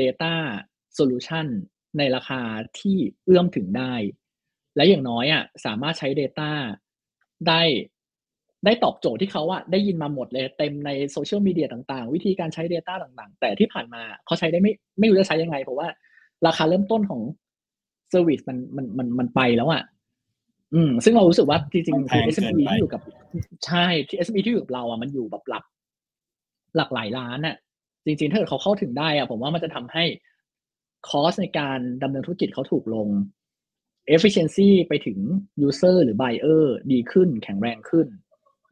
data solution ในราคาที่เอื้อมถึงได้และอย่างน้อยอ่ะสามารถใช้ data ได้ได้ตอบโจทย์ที่เขาอ่ะได้ยินมาหมดเลยเต็มในโซเชียลมีเดียต่างๆวิธีการใช้ data ต่างๆแต่ที่ผ่านมาเขาใช้ได้ไม่ไม่รู้จะใช้ยังไงเพราะว่าราคาเริ่มต้นของ service มันมันมันมันไปแล้วอ่ะอืมซึ่งเรารู้สึกว่าจริงๆคือ เอส เอ็ม อี ที่อยู่กับใช่ที่ เอส เอ็ม อี ที่อยู่กับเราอ่ะมันอยู่แบบหลักหลักหลายล้านอ่ะจริงๆถ้าเกิดเขาเข้าถึงได้อ่ะผมว่ามันจะทำให้คอสในการดำเนินธุรกิจเขาถูกลง efficiency ไปถึง user หรือ buyer ดีขึ้นแข็งแรงขึ้น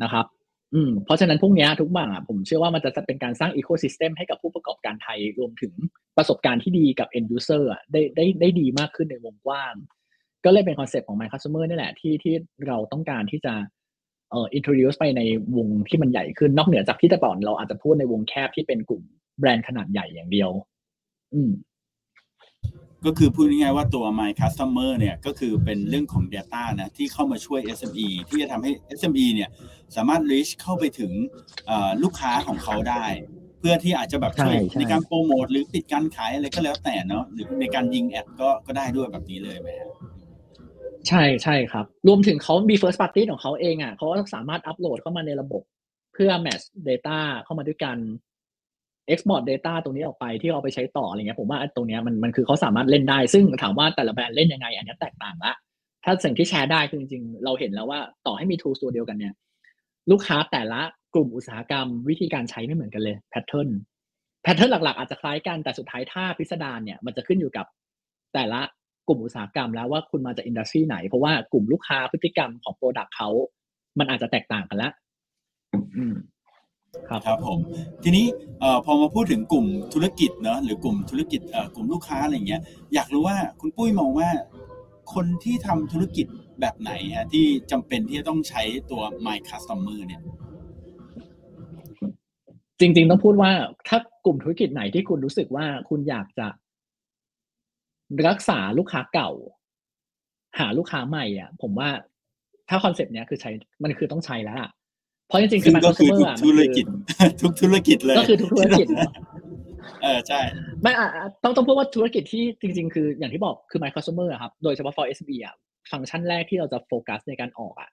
นะครับอืมเพราะฉะนั้นพวกนี้ทุกอย่างอ่ะผมเชื่อว่ามันจะเป็นการสร้าง ecosystem ให้กับผู้ประกอบการไทยรวมถึงประสบการณ์ที่ดีกับ end user อ่ะได้ได้ได้ดีมากขึ้นในวงกว้างก็เลยเป็นคอนเซ็ปต์ของ My Customer นี่แหละที่ที่เราต้องการที่จะเอ่อ introduce ไปในวงที่มันใหญ่ขึ้นนอกเหนือจากที่แต่ก่อนเราอาจจะพูดในวงแคบที่เป็นกลุ่มแบรนด์ขนาดใหญ่อย่างเดียวอืมก็คือพูดง่ายๆว่าตัว My Customer เนี่ยก็คือเป็นเรื่องของ data นะที่เข้ามาช่วย เอส เอ็ม อี ที่จะทำให้ เอส เอ็ม อี เนี่ยสามารถ reach เข้าไปถึงลูกค้าของเขาได้เพื่อที่อาจจะแบบช่วยในการโปรโมทหรือปิดการขายอะไรก็แล้วแต่เนาะหรือในการยิงแอดก็ก็ได้ด้วยแบบนี้เลยไหมครับใช่ใช่ครับรวมถึงเขามี first party ของเขาเองอ่ะเขาก็สามารถอัปโหลดเข้ามาในระบบเพื่อ match data เข้ามาด้วยกันexport data ตรงนี้ออกไปที่เอาไปใช้ต่ออะไรเงี้ยผมว่าตรงเนี้ยมันมันคือเขาสามารถเล่นได้ซึ่งถามว่าแต่ละแบรนด์เล่นยังไงอันนี้แตกต่างละ ถ้าสิ่งที่แชร์ได้คือจริงๆเราเห็นแล้วว่าต่อให้มี Tools ตัวเดียวกันเนี่ยลูกค้าแต่ละกลุ่มอุตสาหกรรมวิธีการใช้ไม่เหมือนกันเลยแพทเทิร์นแพทเทิร์นหลักๆอาจจะคล้ายกันแต่สุดท้ายถ้าพิสดารเนี่ยมันจะขึ้นอยู่กับแต่ละกลุ่มอุตสาหกรรมแล้วว่าคุณมาจากอินดัสทรีไหนเพราะว่ากลุ่มลูกค้าพฤติกรรมของโปรดักต์เขามันอาจจะแตกต่างกันละครับครับผมทีนี้เอ่อพอมาพูดถึงกลุ่มธุรกิจเนอะหรือกลุ่มธุรกิจเอ่อกลุ่มลูกค้าอะไรอย่างเงี้ยอยากรู้ว่าคุณปุ้ยมองว่าคนที่ทำธุรกิจแบบไหนฮะที่จำเป็นที่จะต้องใช้ตัว My Customer เนี่ยจริงๆต้องพูดว่าถ้ากลุ่มธุรกิจไหนที่คุณรู้สึกว่าคุณอยากจะรักษาลูกค้าเก่าหาลูกค้าใหม่อ่ะผมว่าถ้าคอนเซ็ปต์เนี้ยคือใช้มันคือต้องใช้แล้วอ่ะเพราะจริงๆคือมันก็คือทุกธุรกิจทุกธุรกิจเลยก็คือทุกธุรกิจเออใช่ไม่อ่ะต้องต้องพูดว่าธุรกิจที่จริงๆคืออย่างที่บอกคือ My Customer อ่ะครับโดยเฉพาะ for เอส บี อ่ะฟังก์ชันแรกที่เราจะโฟกัสในการออกอ่ะ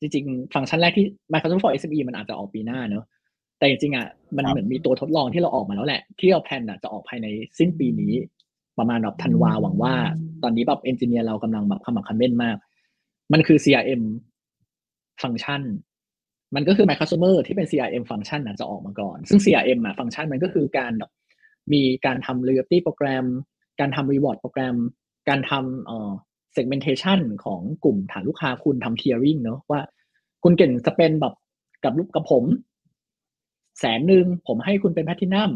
จริงๆฟังก์ชันแรกที่ My Customer for เอส บี มันอาจจะออกปีหน้าเนอะแต่จริงๆอ่ะมันเหมือนมีตัวทดลองที่เราออกมาแล้วแหละที่เราแพลนอ่ะจะออกภายในสิ้นปีนี้ประมาณแบบธันวาหวังว่าตอนนี้แบบเอนจิเนียร์เรากำลังแบบขมักเขม้นมากมันคือ ซี อาร์ เอ็ม ฟังก์ชันมันก็คือ My Customer ที่เป็น ซี อาร์ เอ็ม ฟังก์ชันน่ะจะออกมาก่อนซึ่ง ซี อาร์ เอ็ม อ่ะฟังก์ชันมันก็คือการแบบมีการทำ loyalty program การทำ reward program การทำเอ่อ segmentation ของกลุ่มฐานลูกค้าคุณทำ tiering เนอะว่าคุณเก่งสเปนแบบกับลูกกับผมแสนหนึ่งผมให้คุณเป็น platinum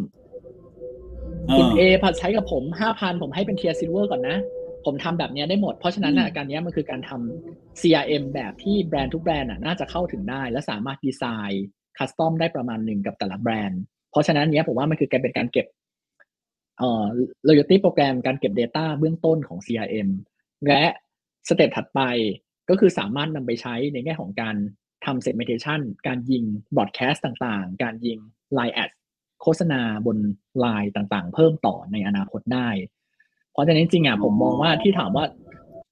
คุณ A ผัดใช้กับผม ห้าพัน ผมให้เป็น tier silver ก่อนนะผมทำแบบนี้ได้หมดเพราะฉะนั้นอ่ะการนี้มันคือการทำ ซี อาร์ เอ็ม แบบที่แบรนด์ทุกแบรนด์อ่ะน่าจะเข้าถึงได้และสามารถดีไซน์คัสตอมได้ประมาณหนึ่งกับแต่ละแบรนด์เพราะฉะนั้นเนี้ยผมว่ามันคือการเป็นการเก็บเอ่อ loyalty program การเก็บ data เบื้องต้นของ ซี อาร์ เอ็ม และสเต็ปถัดไปก็คือสามารถนำไปใช้ในแง่ของการทำ segmentation การยิง broadcast ต่างๆการยิง ไลน์ ads โฆษณาบน ไลน์ ต่างๆเพิ่มต่อในอนาคตได้เพราะฉะนั้นจริงๆอ่ะผมมองว่าที่ถามว่า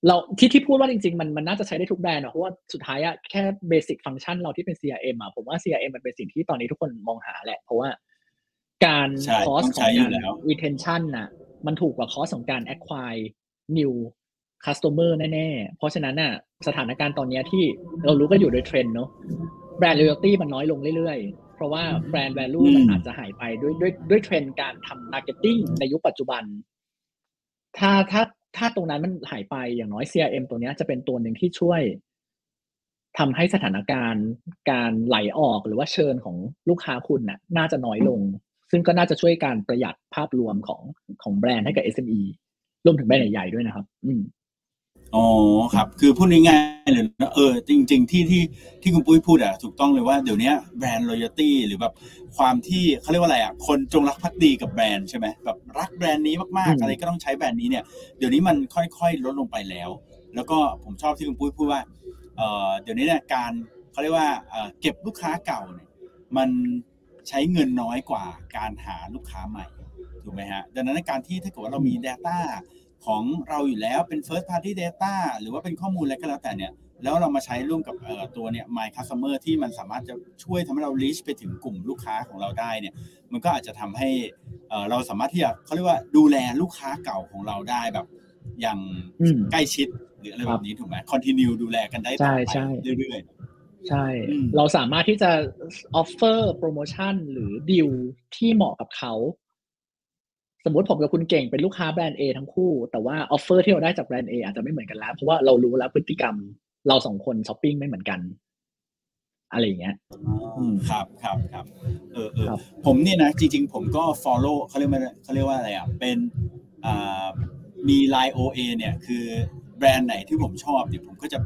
เราที่ที่พูดว่าจริงๆมันมันน่าจะใช้ได้ทุกแบรนด์อ่ะเพราะว่าสุดท้ายอ่ะแค่เบสิกฟังก์ชันเราที่เป็น ซี อาร์ เอ็ม อ่ะผมว่า ซี อาร์ เอ็ม มันเป็นสิ่งที่ตอนนี้ทุกคนมองหาแหละเพราะว่าการคอสของการ retention น่ะมันถูกกว่าคอสของการ acquire new customer แน่ๆเพราะฉะนั้นน่ะสถานการณ์ตอนนี้ที่เรารู้ก็อยู่โดยเทรนด์เนาะแบรนด์ loyalty มันน้อยลงเรื่อยๆเพราะว่าแบรนด์ value มันอาจจะหายไปด้วยด้วยด้วยเทรนด์การทำ marketing ในยุคปัจจุบันถ้าถ้าถ้าตรงนั้นมันหายไปอย่างน้อย ซี อาร์ เอ็ม ตัวนี้จะเป็นตัวหนึ่งที่ช่วยทำให้สถานการณ์การไหลออกหรือว่าเชิญของลูกค้าคุณน่ะน่าจะน้อยลงซึ่งก็น่าจะช่วยการประหยัดภาพรวมของของแบรนด์ให้กับ เอส เอ็ม อี รวมถึงแบรนด์ใหญ่ๆด้วยนะครับอืมอ๋อครับคือพูดง่ายๆเลยนะเออจริงๆที่ที่ที่คุณปุ้ยพูดอ่ะถูกต้องเลยว่าเดี๋ยวนี้แบรนด์ loyalty หรือแบบความที่เขาเรียกว่าอะไรอ่ะคนจงรักภักดีกับแบรนด์ใช่ไหมแบบรักแบรนด์นี้มากๆอะไรก็ต้องใช้แบรนด์นี้เนี่ยเดี๋ยวนี้มันค่อยๆลดลงไปแล้วแล้วก็ผมชอบที่คุณปุ้ยพูดว่าเออเดี๋ยวนี้เนี่ยการเขาเรียกว่าเออเก็บลูกค้าเก่าเนี่ยมันใช้เงินน้อยกว่าการหาลูกค้าใหม่ถูกไหมฮะดังนั้นการที่ถ้าเกิดว่าเรามี dataของเราอยู่แล้วเป็น first party data หรือว่าเป็นข้อมูลอะไรก็แล้วแต่เนี่ยแล้วเรามาใช้ร่วมกับเอ่อตัวเนี่ย My Customer ที่มันสามารถจะช่วยทำให้เรา reach ไปถึงกลุ่มลูกค้าของเราได้เนี่ยมันก็อาจจะทำให้เอ่อเราสามารถที่จะเค้าเรียกว่าดูแลลูกค้าเก่าของเราได้แบบอย่างใกล้ชิดหรืออะไรแบบนี้ถูกมั้ย continue ดูแลกันได้ต่อไปเรื่อยๆใช่เราสามารถที่จะ offer promotion หรือ deal ที่เหมาะกับเขาสมมติผมกับคุณเก่งเป็นลูกค้าแบรนด์ A ทั้งคู่แต่ว่าออฟเฟอร์ที่เราได้จากแบรนด์ A อาจจะไม่เหมือนกันแล้วเพราะว่าเรารู้แล้วพฤติกรรมเราสองคนช้อปปิ้งไม่เหมือนกันอะไรอย่างเงี้ยครับครับครับเออเออผมเนี่ยนะจริงๆผมก็ follow เขาเรียกว่าเขาเรียกว่าอะไรอ่ะเป็นอ่ามี ไลน์ โอ เอ เนี่ยคือแบรนด์ไหนที่ผมชอบเนี่ยผมก็จะ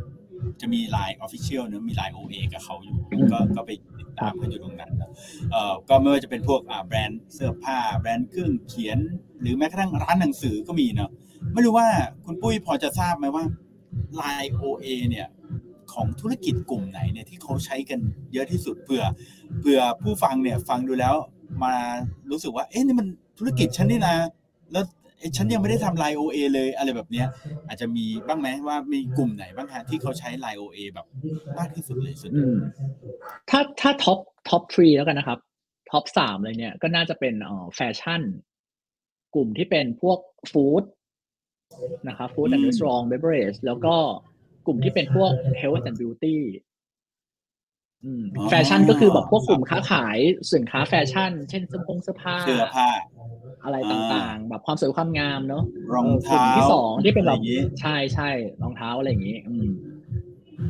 จะมี ไลน์ Official นะมี ไลน์ โอ เอ กับเขาอยู่ก็ก็ไปติดตามกันอยู่ตรงนั้นนะเอ่อก็ไม่ว่าจะเป็นพวกอ่าแบรนด์เสื้อผ้าแบรนด์เครื่องเขียนหรือแม้กระทั่งร้านหนังสือก็มีเนาะไม่รู้ว่าคุณปุ้ยพอจะทราบไหมว่า ไลน์ โอ เอ เนี่ยของธุรกิจกลุ่มไหนเนี่ยที่เขาใช้กันเยอะที่สุดเพื่อเพื่อผู้ฟังเนี่ยฟังดูแล้วมารู้สึกว่าเอ๊ะนี่มันธุรกิจฉันนี่นะแล้วฉันยังไม่ได้ทำ ไลน์ โอ เอ เลยอะไรแบบเนี้ยอาจจะมีบ้างไหมว่ามีกลุ่มไหนบ้างฮะที่เขาใช้ ไลน์ โอ เอ แบบมากที่สุดเลยสุดถ้าถ้าท็อปท็อปสามแล้วกันนะครับท็อปสามเลยเนี่ยก็น่าจะเป็นเอ่อแฟชั่นกลุ่มที่เป็นพวกฟู้ดนะครับฟู้ดแอนด์สตรองเบเวอเรจแล้วก็ กลุ่มที่เป็นพวก health and beauty อืมแฟชั่นก็คือแบบพวกกลุ่มค้าขายสินค้าแฟชั่นเช่นเสื้อผ้าเสื้อผ้าอะไรต่างๆแบบความสวยความงามเนาะรองเท้ากลุ่มที่สองที่เป็นแบบใช่ๆรองเท้าอะไรอย่างงี้อืม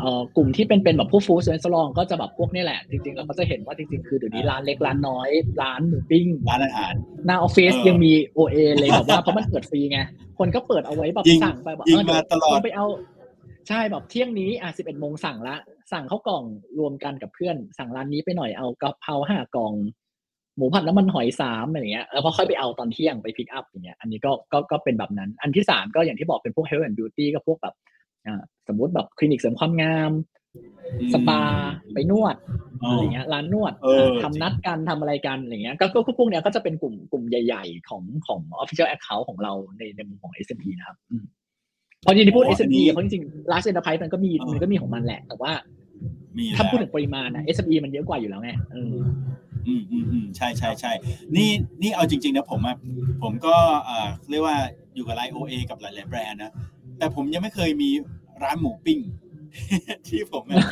เอ่อกลุ่มที่เป็นเป็นแบบพวกฟู้ดเรสตอรองก็จะแบบพวกนี้แหละจริงๆแล้วมันจะเห็นว่าจริงๆคือเดี๋ยวนี้ร้านเล็กร้านน้อยร้านหมูปิ้งร้านอาหารหน้าออฟฟิศยังมี โอ เอ เลยแบบว่าเพราะมันเปิดฟรีไงคนก็เปิดเอาไว้แบบสั่งไปแบบเออต้องไปเอาใช่แบบเที่ยงนี้อ่ะ สิบเอ็ดโมง สั่งละสั่งข้าวกล่องรวมกันกับเพื่อนสั่งร้านนี้ไปหน่อยเอากะเพราห้ากล่องหมูผัดน้ำมันหอยสามอะไรอย่างเงี้ยแล้วพอค่อยไปเอาตอนเที่ยงไปพิกอัพอย่างเงี้ยอันนี้ก็ก็ก็เป็นแบบนั้นอันที่สามก็อย่างที่บอกเป็นพวก Health and Beauty ก็พวกแบบสมมุติแบบคลินิกเสริมความงามสปาไปนวดอะไรเงี้ยร้านนวดทำนัดกันทำอะไรกันอะไรเงี้ยก็ก็พวกเนี้ยก็จะเป็นกลุ่มกลุ่มใหญ่ๆของของ Official Account ของเราในในมุมของ เอส เอ็ม อี นะครับพอจริงที่พูด เอส เอ็ม อี เพราะจริงๆ Large Enterprise มันก็มีมันก็มีของมันแหละแต่ว่าถ้าพูดถึงปริมาณนะ เอส เอ็ม อี มันเยอะกว่าอยู่แล้วไงอืมอืมๆๆใช่ๆๆนี่นี่เอาจริงๆนะผมอ่ะผมก็เอ่อเรียกว่าอยู่กับ ไลน์ โอ เอ กับหลายๆแบรนด์นะแต่ผมยังไม่เคยมีร้านหมูปิ้งที่ผมเนี่ย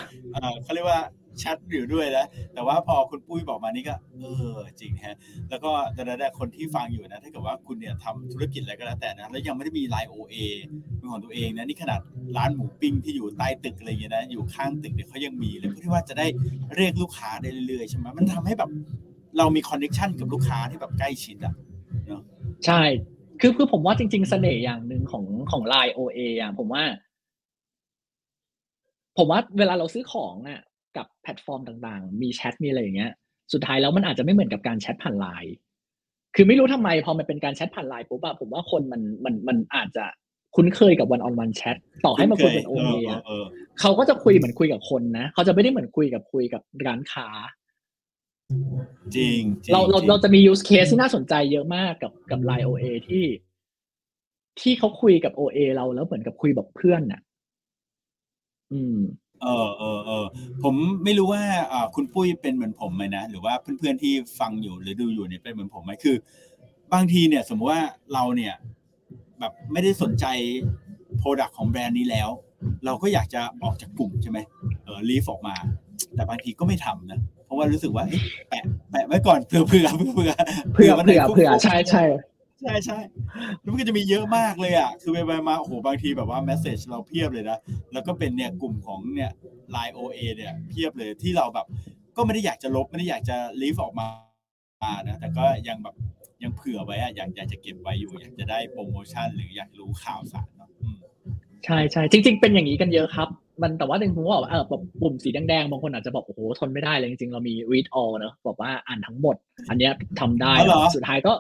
เขาเรียกว่าชัดอยู่ด้วยนะแต่ว่าพอคุณปุ้ยบอกมานี่ก็เออจริงฮะแล้วก็แต่ละคนที่ฟังอยู่นะถ้าเกิดว่าคุณเนี่ยทำธุรกิจอะไรก็แล้วแต่นะแล้วยังไม่ได้มี ไลน์ โอ เอ เป็นของตัวเองนะนี่ขนาดร้านหมูปิ้งที่อยู่ใต้ตึกอะไรอย่างเงี้ยนะอยู่ข้างตึกเนี่ยเขายังมีเลยเพื่อที่ว่าจะได้เรียกลูกค้าได้เรื่อยๆใช่ไหมมันทำให้แบบเรามีคอนเนคชั่นกับลูกค้าที่แบบใกล้ชิดอ่ะเนาะใช่คือคือผมว่าจริงๆเสน่ห์อย่างนึงของของ ไลน์ โอ เอ อ่ะผมว่าผมว่าเวลาเราซื้อของน่ะกับแพลตฟอร์มต่างๆมีแชทมีอะไรอย่างเงี้ยสุดท้ายแล้วมันอาจจะไม่เหมือนกับการแชทผ่าน ไลน์ คือไม่รู้ทำไมพอมันเป็นการแชทผ่าน ไลน์ ปุ๊บอ่ะผมว่าคนมันมันมันอาจจะคุ้นเคยกับวันออนวันแชทต่อให้มันคุยเป็น โอ เอ อ่ะเขาก็จะคุยเหมือนคุยกับคนนะเขาจะไม่ได้เหมือนคุยกับคุยกับร้านค้าจริงเราเราเราจะมี use case ที่น่าสนใจเยอะมากกับกับ ไลน์ โอ เอ ที่ที่เขาคุยกับ โอ เอ เราแล้วเหมือนกับคุยแบบเพื่อนน่ะอืมเออเออเออผมไม่รู้ว่าคุณปุ้ยเป็นเหมือนผมไหมนะหรือว่าเพื่อนๆที่ฟังอยู่หรือดูอยู่เนี่ยเป็นเหมือนผมไหมคือบางทีเนี่ยสมมติว่าเราเนี่ยแบบไม่ได้สนใจ product ของแบรนด์นี้แล้วเราก็อยากจะออกจากกลุ่มใช่ไหมเออลีฟออกมาแต่บางทีก็ไม่ทำนะเพราะว่ารู้สึกว่าแปะแปะไว้ก่อนเผื่อเผื่อเผื่อเผื่อเผื่อเผื่อใช่ใช่ใช่ใช่แล้วมันก็จะมีเยอะมากเลยอ่ะคือไปๆมาโอ้โหบางทีแบบว่าแมสเสจเราเพียบเลยนะแล้วก็เป็นเนี่ยกลุ่มของเนี่ย ไลน์ โอ เอ เนี่ยเพียบเลยที่เราแบบก็ไม่ได้อยากจะลบไม่ได้อยากจะลีฟออกมานะแต่ก็ยังแบบยังเผื่อไว้อ่ะอยากอยากจะเก็บไว้อยู่อยากจะได้โปรโมชั่นหรืออยากรู้ข่าวสารเนาะใช่ใช่จริงๆเป็นอย่างนี้กันเยอะครับมันแต่ว่าหนึ่งผมว่าเออแบบปุ่มสีแดงๆบางคนอาจจะบอกโอ้โหทนไม่ได้เลยจริงๆเรามี read all เนอะบอกว่าอ่านทั้งหมดอันเนี้ยทำได้สุดท้ายก็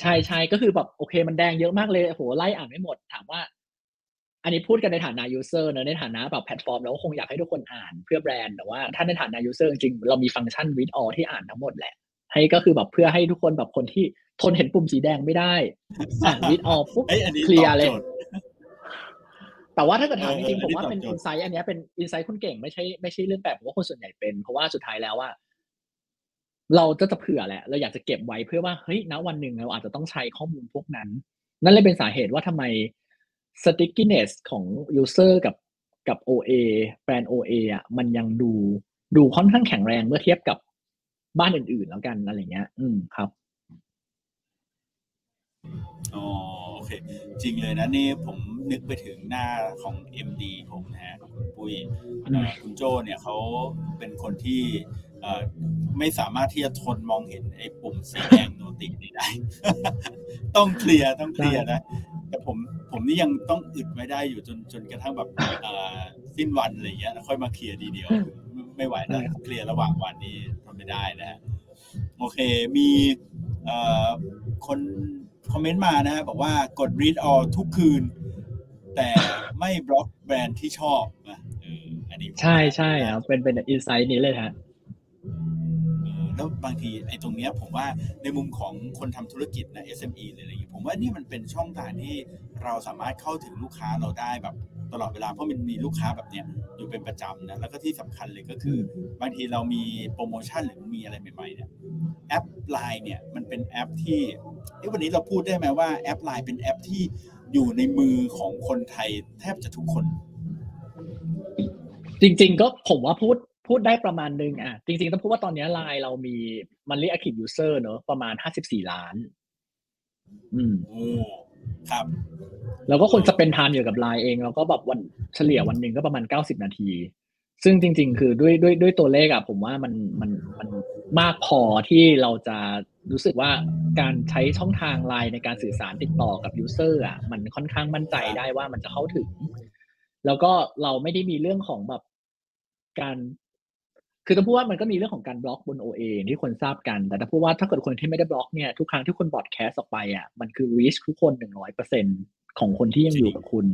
ใช่ๆก็คือแบบโอเคมันแดงเยอะมากเลยโอ้โหไล่อ่านไม่หมดถามว่าอันนี้พูดกันในฐานะ user เนอะในฐานะแบบแพลตฟอร์มเราก็คงอยากให้ทุกคนอ่านเพื่อแบรนด์แต่ว่าถ้าในฐานะ user จริงๆเรามีฟังก์ชัน read all ที่อ่านทั้งหมดแหละให้ก็คือแบบเพื่อให้ทุกคนแบบคนที่ทนเห็นปุ่มสีแดงไม่ได้อ่าน read all ปุ๊บเคลียร์เลยแต่ว่าถ้าเกิดถามจริงๆผมว่าเป็น insight อันนี้เป็น insight คนเก่งไม่ใช่ไม่ใช่เรื่องแปลกผมว่าคนส่วนใหญ่เป็นเพราะว่าสุดท้ายแล้วว่าเราจะจะเผื่อแหละเราอยากจะเก็บไว้เพื่อว่าเฮ้ยณวันหนึ่งเราอาจจะต้องใช้ข้อมูลพวกนั้นนั่นเลยเป็นสาเหตุว่าทำไม stickiness ของ user กับกับ โอ เอ แบรนด์ โอ เอ อ่ะมันยังดูดูค่อนข้างแข็งแรงเมื่อเทียบกับบ้านอื่นๆแล้วกันอะไรเงี้ยอืมครับอ๋อโอเคจริงเลยนะนี่ผมนึกไปถึงหน้าของ เอ็ม ดี ผมนะฮะคุณปุ้ยคุณโจเนี่ยเขาเป็นคนที่ไม่สามารถที่จะทนมองเห็นไอ้ปุ่มสีแดงโนตินี้ได้ต้องเคลียร์ต้องเคลียร์นะแต่ผมผมนี่ยังต้องอึดไว้ได้อยู่จนจนกระทั่งแบบสิ้นวันอะไรอย่างเงี้ยแล้วค่อยมาเคลียร์ทีเดียวไม่ไหวนะเคลียร์ระหว่างวันนี้ทำไม่ได้นะฮะโอเคมีคนคอมเมนต์มานะฮะบอกว่ากด read all ทุกคืนแต่ไม่บล็อกแบรนด์ที่ชอบนะเอออันนี้ใช่ใช่ครับเป็นเป็นอินไซต์นี้เลยฮะแล้วบางทีไอ้ตรงเนี้ยผมว่าในมุมของคนทำธุรกิจนะ เอส เอ็ม อี อะไรอย่างเงี้ยผมว่านี่มันเป็นช่องทางที่เราสามารถเข้าถึงลูกค้าเราได้แบบตลอดเวลาเพราะมันมีลูกค้าแบบเนี้ยอยู่เป็นประจำนะแล้วก็ที่สำคัญเลยก็คือบางทีเรามีโปรโมชั่นหรือมีอะไรใหม่ๆเนี่ยแอป ไลน์ เนี่ยมันเป็นแอปที่เอ๊ะวันนี้เราพูดได้ไหมว่าแอป ไลน์ เป็นแอปที่อยู่ในมือของคนไทยแทบจะทุกคน จริงๆก็ผมว่าพูดพูดได้ประมาณนึงอ่ะจริงๆต้องพูดว่าตอนนี้ ไลน์ เรามี Monthly Active User เนอะประมาณห้าสิบสี่ล้านอืมครับแล้วก็คนสเปนไทม์อยู่กับ ไลน์ เองแล้วก็แบบวันเฉลี่ยวันนึงก็ประมาณเก้าสิบนาทีซึ่งจริงๆคือด้วยด้วยด้วยตัวเลขอ่ะผมว่ามันมันมันมากพอที่เราจะรู้สึกว่าการใช้ช่องทาง ไลน์ ในการสื่อสารติดต่อกับ user อ่ะมันค่อนข้างมั่นใจได้ว่ามันจะเข้าถึงแล้วก็เราไม่ได้มีเรื่องของแบบการคือต้องพูดว่ามันก็มีเรื่องของการบล็อกบน โอ เอ ที่คนทราบกันแต่ถ้าพูดว่าถ้าเกิดคนที่ไม่ได้บล็อกเนี่ยทุกครั้งที่คนบอดแคสต์ออกไปอ่ะมันคือ reach ทุกคน หนึ่งร้อยเปอร์เซ็นต์ ของคนที่ยังอยู่กับคุณ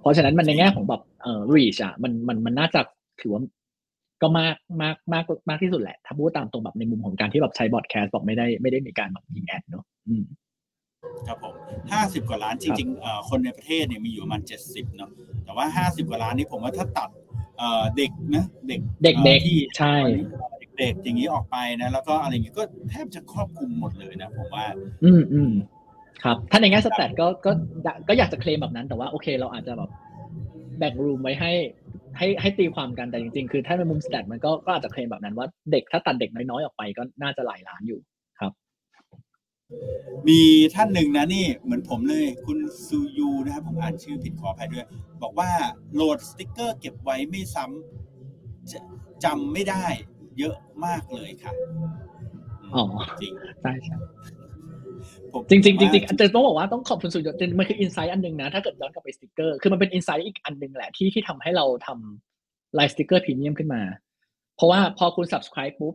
เพราะฉะนั้นมันในแง่ของแบบเอ่อ reach อ่ะมันมันมันน่าจะถือว่าก็มากมากมากมากที่สุดแหละถ้าพูดตามตรงแบบในมุมของการที่แบบใช้บอดแคสต์บอกไม่ได้ไม่ได้มีการแบบยิงแอดเนาะครับผมห้าสิบกว่าล้านจริงๆเอ่อคนในประเทศเนี่ยมีอยู่ประมาณเจ็ดสิบเนาะแต่ว่าห้าสิบกว่าล้านนี่ผมว่าถ้าตัดเอ่อเด็กนะเด็กเด็กที่ใช่เด็กๆอย่างนี้ออกไปนะแล้วก็อะไรอย่างงี้ก็แทบจะครอบคลุมหมดเลยนะผมว่าอืมๆครับถ้าในแง่สแตทก็ก็ก็อยากจะเคลมแบบนั้นแต่ว่าโอเคเราอาจจะแบบแบ่งรูมไว้ให้ให้ให้ตีความกันแต่จริงๆคือถ้าในมุมสแตทมันก็ก็อาจจะเคลมแบบนั้นว่าเด็กถ้าตัดเด็กน้อยๆออกไปก็น่าจะหลายล้านอยู่ครับมีท่านหนึ่งนะนี่เหมือนผมเลยคุณซูยูนะครับผมอ่านชื่อผิดขออภัยด้วยบอกว่าโหลดสติ๊กเกอร์เก็บไว้ไม่ซ้ำจำไม่ได้เยอะมากเลยค่ะอ๋อจริงใช่ใช่จริงจริงจริงจะต้องบอกว่าต้องขอบคุณซูยูมันคืออินไซต์อันนึงนะถ้าเกิดย้อนกลับไปสติ๊กเกอร์คือมันเป็นอินไซต์อีกอันนึงแหละที่ที่ทำให้เราทำไลน์สติ๊กเกอร์พรีเมียมขึ้นมาเพราะว่าพอคุณ subscribe ปุ๊บ